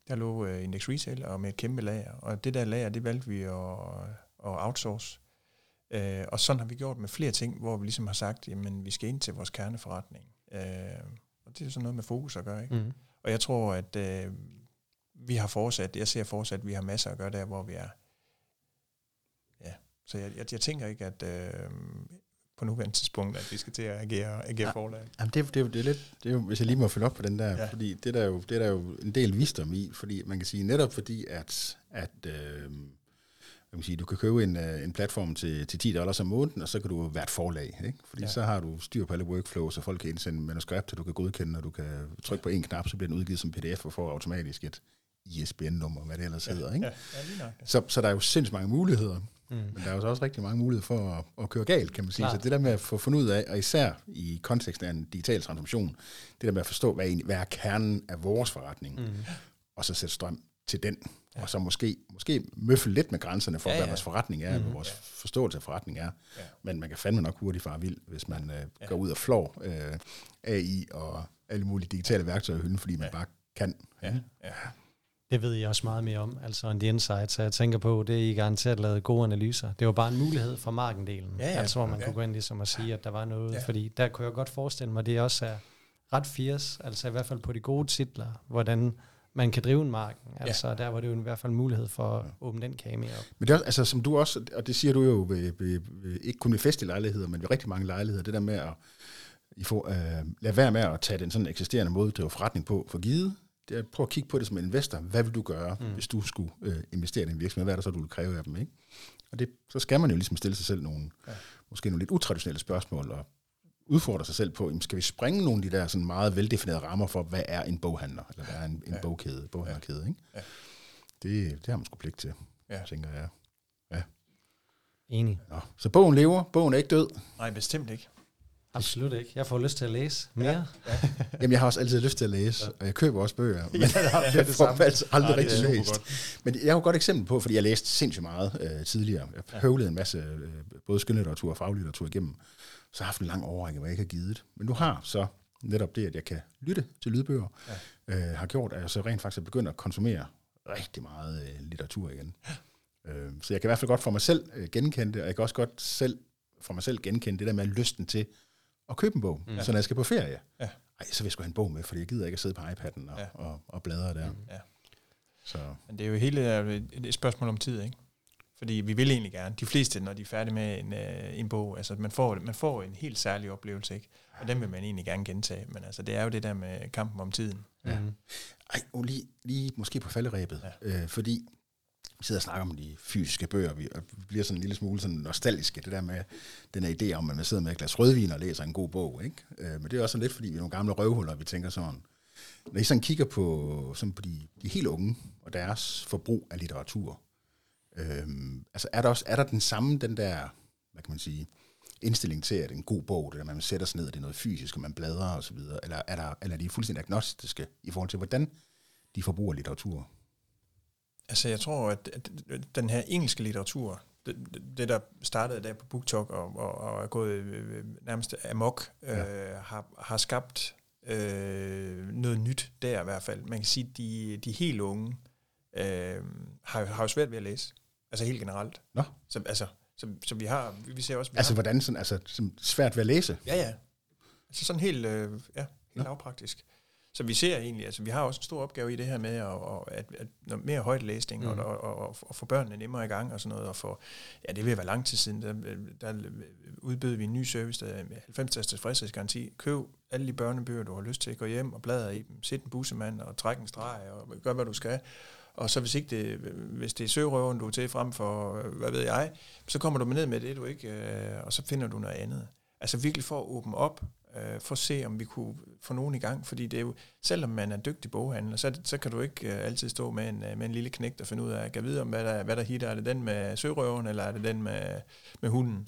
Der lå øh, Index Retail og med et kæmpe lager. Og det der lager, det valgte vi at, at outsource. Uh, og sådan har vi gjort med flere ting, hvor vi ligesom har sagt, jamen vi skal ind til vores kerneforretning. Uh, og det er jo sådan noget med fokus at gøre, ikke? Mm. Og jeg tror, at uh, vi har fortsat, jeg ser fortsat, at vi har masser at gøre der, hvor vi er. Ja, så jeg, jeg, jeg tænker ikke, at uh, på nuværende tidspunkt, at vi skal til at agere, agere ja, forlaget. Jamen det, det, det er lidt, det er jo, hvis jeg lige må følge op på den der, ja. fordi det der jo, det der jo en del visdom i, fordi man kan sige netop fordi, at... at øh, du kan købe en, en platform til, til ti dollars om måneden, og så kan du være et forlag. Ikke? Fordi ja. så har du styr på alle workflows, og folk kan indsende manuskripter, du kan godkende, og du kan trykke på en knap, så bliver den udgivet som P D F, og får automatisk et I S B N nummer, hvad det ellers ja. hedder. Ikke? Ja. Ja, så, så der er jo sindssygt mange muligheder, mm. men der er jo også rigtig mange muligheder for at, at køre galt, kan man sige. Klar. Så det der med at få fundet ud af, og især i konteksten af en digital transformation, det der med at forstå, hvad, egentlig, hvad er kernen af vores forretning, mm. og så sætte strøm til den, ja. og så måske, måske møffle lidt med grænserne for, ja, ja. hvad vores forretning er, mm-hmm. hvad vores ja. forståelse af forretning er. Ja. Men man kan fandme nok hurtigt fare vild, hvis man øh, ja. går ud og flår øh, A I og alle mulige digitale værktøjer i hylden, fordi man ja. bare kan. Ja. Ja. Det ved jeg også meget mere om, altså on the inside, så jeg tænker på, det er I garanteret lavet gode analyser. Det var bare en mulighed for markendelen, ja, ja. altså hvor man ja. kunne gå ind ligesom og sige, at der var noget, ja. fordi der kunne jeg godt forestille mig, at det også er ret firs, altså i hvert fald på de gode titler, hvordan man kan drive en marken, altså ja. der var det jo i hvert fald mulighed for at åbne den kage mere op. Men det er også, altså som du også, og det siger du jo, ved, ved, ved, ikke kun ved festelejligheder, men ved rigtig mange lejligheder, det der med at I får, øh, lade være med at tage den sådan eksisterende måde, drive forretning på for givet. Det er, prøv at kigge på det som en investor. Hvad vil du gøre, mm. hvis du skulle øh, investere i en virksomhed? Hvad er det så, du vil kræve af dem? Ikke? Og det, så skal man jo ligesom stille sig selv nogle, ja. måske nogle lidt utraditionelle spørgsmål, og udfordrer sig selv på, jamen, skal vi springe nogle af de der sådan meget veldefinerede rammer for, hvad er en boghandler, eller hvad er en, en ja. bogkæde, boghandlerkæde, ikke? Ja. Det, det har man sgu pligt til, ja. tænker jeg. Ja. Enig. Nå. Så bogen lever, bogen er ikke død. Nej, bestemt ikke. Absolut ikke. Jeg får lyst til at læse mere. Ja. Ja. Jamen, jeg har også altid lyst til at læse, og jeg køber også bøger, men ja, det er det jeg får dem altså aldrig ja, rigtig læst. Men jeg har jo et godt eksempel på, fordi jeg læste sindssygt meget øh, tidligere. Jeg ja. høvlede en masse øh, både skønlitteratur og faglitteratur igennem, så har jeg haft en lang overrække, hvor jeg ikke har givet. Men nu har så netop det, at jeg kan lytte til lydbøger, ja. øh, har gjort, at jeg så rent faktisk begynder at konsumere rigtig meget øh, litteratur igen. Ja. Øh, så jeg kan i hvert fald godt for mig selv øh, genkende det, og jeg kan også godt selv for mig selv genkende det der med lysten til og købe en bog, mm. så når jeg skal på ferie. Ja. Ej, så vil jeg sgu have en bog med, fordi jeg gider ikke at sidde på iPad'en og, ja. og, og bladre der. Ja. Så. Men det er jo hele et spørgsmål om tid, ikke? Fordi vi vil egentlig gerne. De fleste, når de er færdige med en, en bog, altså man får, man får en helt særlig oplevelse, ikke? Og den vil man egentlig gerne gentage. Men altså, det er jo det der med kampen om tiden. Ja. Mm. Ej, og lige, lige måske på falderæbet, ja. øh, fordi vi sidder og snakker om de fysiske bøger, vi bliver sådan en lille smule sådan nostalgiske, det der med den her idé om, at man sidder med et glas rødvin og læser en god bog, ikke? Men det er også sådan lidt, fordi vi er nogle gamle røvhuller, vi tænker sådan. Når I sådan kigger på, sådan på de, de helt unge og deres forbrug af litteratur, øhm, altså er der, også, er der den samme, den der, hvad kan man sige, indstilling til, at en god bog, det der, man sætter sig ned, det er noget fysisk, og man bladrer osv., eller er, der, eller er de fuldstændig agnostiske i forhold til, hvordan de forbruger litteratur? Altså, jeg tror, at den her engelske litteratur, det, det der startede der på BookTok og, og, og er gået nærmest amok, ja. øh, har, har skabt øh, noget nyt der i hvert fald. Man kan sige, at de, de helt unge øh, har, har jo svært ved at læse. Altså helt generelt. Nå. Så, altså, så, så vi har, vi ser også... Vi altså, har. hvordan sådan, altså, sådan svært ved at læse? Ja, ja. Altså sådan helt, øh, ja, helt lavpraktisk. Så vi ser egentlig, altså vi har også en stor opgave i det her med at, at, at, at mere højtlæsning mm. og, og, og, og få børnene nemmere i gang og sådan noget. Og få, ja, det vil være lang tid siden, der, der udbød vi en ny service, der med halvfems dages friskhedsgaranti. Køb alle de børnebøger, du har lyst til, gå hjem og bladre i dem, sæt en bussemand og træk en streg og gør, hvad du skal. Og så hvis, ikke det, hvis det er sørøveren, du er til frem for, hvad ved jeg, så kommer du ned med det, du ikke, og så finder du noget andet. Altså virkelig for at åbne op, øh, for at se, om vi kunne få nogen i gang. Fordi det er jo, selvom man er dygtig boghandler, så, så kan du ikke øh, altid stå med en, med en lille knægt og finde ud af, kan vide om, hvad der, hvad der hitter. Er det den med sørøven, eller er det den med, med hunden?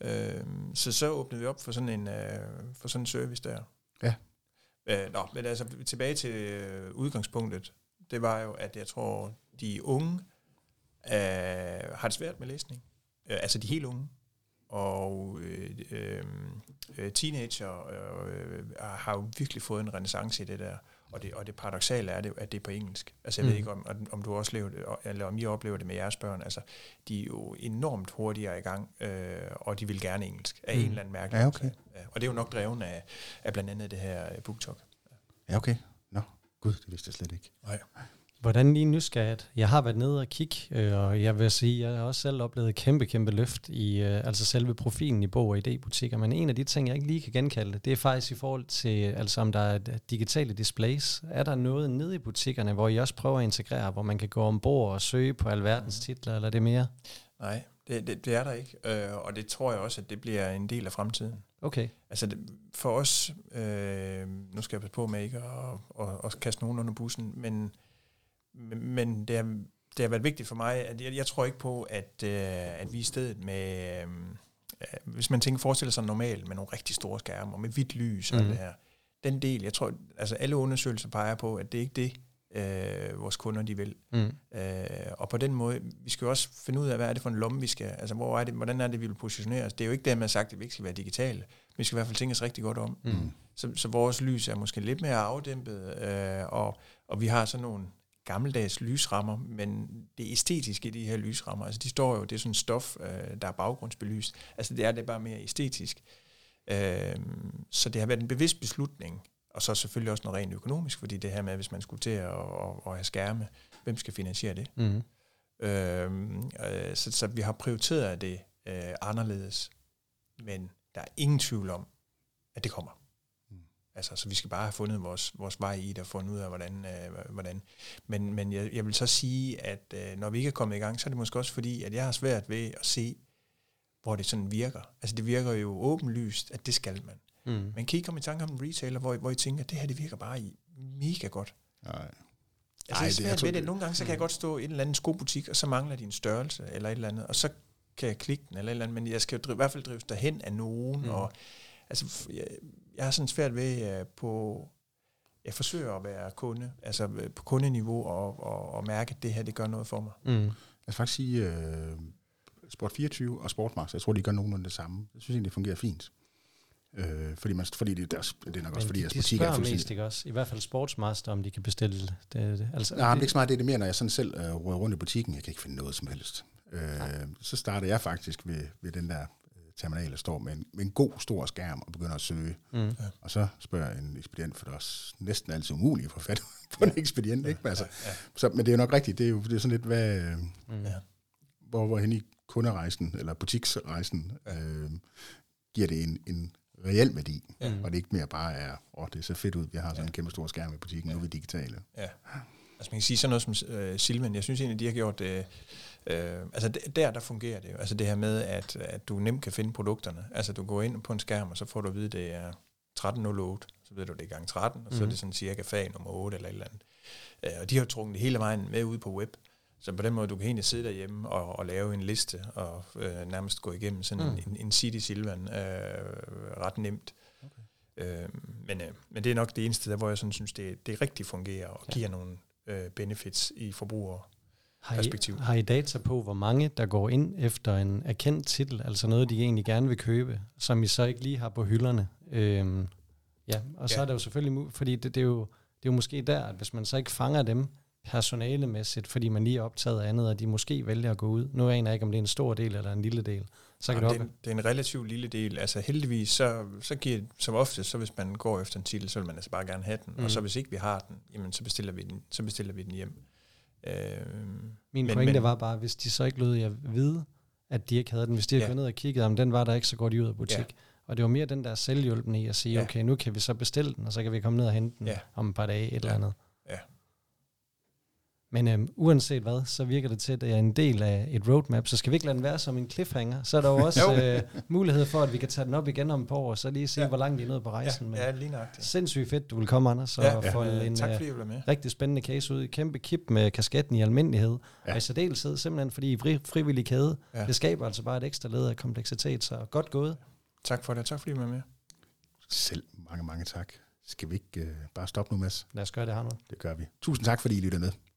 Ja. Øh, så så åbnede vi op for sådan en, øh, for sådan en service der. Ja. Øh, nå, men altså tilbage til øh, udgangspunktet. Det var jo, at jeg tror, de unge øh, har det svært med læsning. Øh, altså de helt unge. Og øh, øh, teenager øh, har jo virkelig fået en renæssance i det der. Og det, og det paradoksale er, det, at det er på engelsk. Altså jeg mm. ved ikke, om, om du også lever det, eller om I oplever det med jeres børn. Altså de er jo enormt hurtigere i gang, øh, og de vil gerne engelsk af mm. en eller anden mærkelig. Ja, okay. Ja, og det er jo nok dreven af, af blandt andet det her BookTok. Ja, okay. Nå, gud, det vidste jeg slet ikke. Nej. Hvordan lige nysgerrigt? Jeg har været nede og kigge, øh, og jeg vil sige, jeg har også selv oplevet et kæmpe, kæmpe løft i øh, altså selve profilen i bog- og idébutikker. Men en af de ting, jeg ikke lige kan genkalde, det er faktisk i forhold til, altså om der er digitale displays. Er der noget nede i butikkerne, hvor I også prøver at integrere, hvor man kan gå ombord og søge på alverdens titler, eller det mere? Nej, det, det, det er der ikke, øh, og det tror jeg også, at det bliver en del af fremtiden. Okay. Altså det, for os, øh, nu skal jeg passe på med ikke at kaste nogen under bussen, men... Men det har, det har været vigtigt for mig, at jeg, jeg tror ikke på, at, øh, at vi i stedet med, øh, hvis man tænker, forestiller sig normalt med nogle rigtig store skærme og med hvidt lys og mm. det her. Den del, jeg tror, altså alle undersøgelser peger på, at det ikke er det, øh, vores kunder de vil. Mm. Øh, og på den måde, vi skal jo også finde ud af, hvad er det for en lomme, vi skal, altså hvor er det, hvordan er det, vi vil positionere os. Det er jo ikke det, man har sagt, at vi ikke skal være digitale. Vi skal i hvert fald tænke os rigtig godt om. Mm. Så, så vores lys er måske lidt mere afdæmpet, øh, og, og vi har sådan nogle gammeldags lysrammer, men det æstetiske i de her lysrammer, altså de står jo, det er sådan stof, øh, der er baggrundsbelyst, altså det er det bare mere æstetisk. Øh, så det har været en bevidst beslutning, og så selvfølgelig også noget rent økonomisk, fordi det her med, hvis man skulle til at og, og have skærme, hvem skal finansiere det? Mm. Øh, øh, så, så vi har prioriteret det øh, anderledes, men der er ingen tvivl om, at det kommer. Altså, så vi skal bare have fundet vores, vores vej i det og fundet ud af, hvordan. Øh, hvordan. Men, men jeg, jeg vil så sige, at øh, når vi ikke er kommet i gang, så er det måske også fordi, at jeg har svært ved at se, hvor det sådan virker. Altså det virker jo åbenlyst, at det skal man. Mm. Men kan I komme i tanke om en retailer, hvor, hvor I tænker, at det her det virker bare i mega godt? Nej. Altså, Ej, det er svært det, ved det. Nogle gange så kan mm. jeg godt stå i en eller anden skobutik, og så mangler de en størrelse eller et eller andet, og så kan jeg klikke den eller et eller andet, men jeg skal jo drive, i hvert fald drives derhen af nogen, mm. og altså, jeg, jeg har sådan svært ved uh, på, jeg forsøger at være kunde, altså på kundeniveau, og, og, og mærke, at det her, det gør noget for mig. Mm. Jeg vil faktisk sige, uh, Sport fireogtyve og Sportmax, jeg tror, de gør nogenlunde det samme. Jeg synes egentlig, det fungerer fint. Øh, fordi, man, fordi det, deres, det er nok men også fordi de, de deres butikker er fuldstændig. Mest, ikke også? I hvert fald Sportsmaster, om de kan bestille det. det. Altså, nej, det er ikke så meget det, det mere, når jeg sådan selv øh, rører rundt i butikken. Jeg kan ikke finde noget som helst. Øh, så starter jeg faktisk ved, ved den der terminal, der står med en, med en god stor skærm og begynder at søge. Mm. Og så spørger en ekspedient, for det er også næsten altid umuligt at få fat på en ekspedient. Ja, ikke? Men, altså, ja, ja. Så, men det er jo nok rigtigt. Det er jo det er sådan lidt, hvad, mm. hvor, hvor hen i kunderejsen, eller butiksrejsen, øh, giver det en... en reel værdi, ja. Og det ikke mere bare er, åh, oh, det er så fedt ud, vi har sådan ja. en kæmpe stor skærm i butikken, ja. Nu er vi digitale. Ja. Altså man kan sige sådan noget som uh, Silvan, jeg synes egentlig, de har gjort, uh, uh, altså der, der fungerer det jo, altså det her med, at, at du nemt kan finde produkterne, altså du går ind på en skærm, og så får du at vide, det er tretten nul otte, så ved du, det er gang tretten, og mm. så er det sådan cirka fag nummer otte, eller et eller andet. Uh, og de har trukket det hele vejen med ud på web, så på den måde, du kan egentlig sidde derhjemme og, og lave en liste, og øh, nærmest gå igennem sådan mm. en, en City Silvan øh, ret nemt. Okay. Øh, men, øh, men det er nok det eneste, der, hvor jeg sådan synes, det, det rigtig fungerer, og ja. giver nogle øh, benefits i forbrugerperspektiv. Har I, har I data på, hvor mange der går ind efter en erkendt titel, altså noget, de egentlig gerne vil købe, som I så ikke lige har på hylderne? Øh, ja, og så ja. er det jo selvfølgelig, fordi det, det, er jo, det er jo måske der, at hvis man så ikke fanger dem, personalemæssigt, fordi man lige er optaget af andet, og de måske vælger at gå ud. Nu aner jeg ikke, om det er en stor del eller en lille del. Så kan jamen, det, er en, det er en relativt lille del. Altså heldigvis, så, så giver som ofte, så hvis man går efter en titel, så vil man altså bare gerne have den. Mm. Og så hvis ikke vi har den, jamen, så, bestiller vi den så bestiller vi den hjem. Øh, Min men, pointe men, var bare, hvis de så ikke lød jer vide, at de ikke havde den. Hvis de havde ja. gået ned og kigget, om den var der ikke, så går de ud af butik. Ja. Og det var mere den der selvhjulpende i at sige, ja. okay, nu kan vi så bestille den, og så kan vi komme ned og hente den ja. om et par dage, et ja. eller andet. Ja. Men øhm, uanset hvad, så virker det til, at det er en del af et roadmap, så skal vi ikke lade den være som en cliffhanger. Så er der jo også øh, mulighed for, at vi kan tage den op igen om et par år, og så lige se, ja. hvor langt de er nået på rejsen. Men ja, lige nøjagtigt. Sindssygt fedt, du vil komme, Anders, og ja, ja. få en tak, uh, rigtig spændende case ud. Et kæmpe kip med kasketten i almindelighed, ja. og i særdeleshed, simpelthen fordi i fri, frivillig kæde, ja. det skaber altså bare et ekstra led af kompleksitet, så godt gået. Tak for det, tak fordi I var med. Selv mange, mange tak. Skal vi ikke uh, bare stoppe nu, Mads? Lad os gøre det, Arnold. Det gør vi. Tusind tak, fordi I lytter med.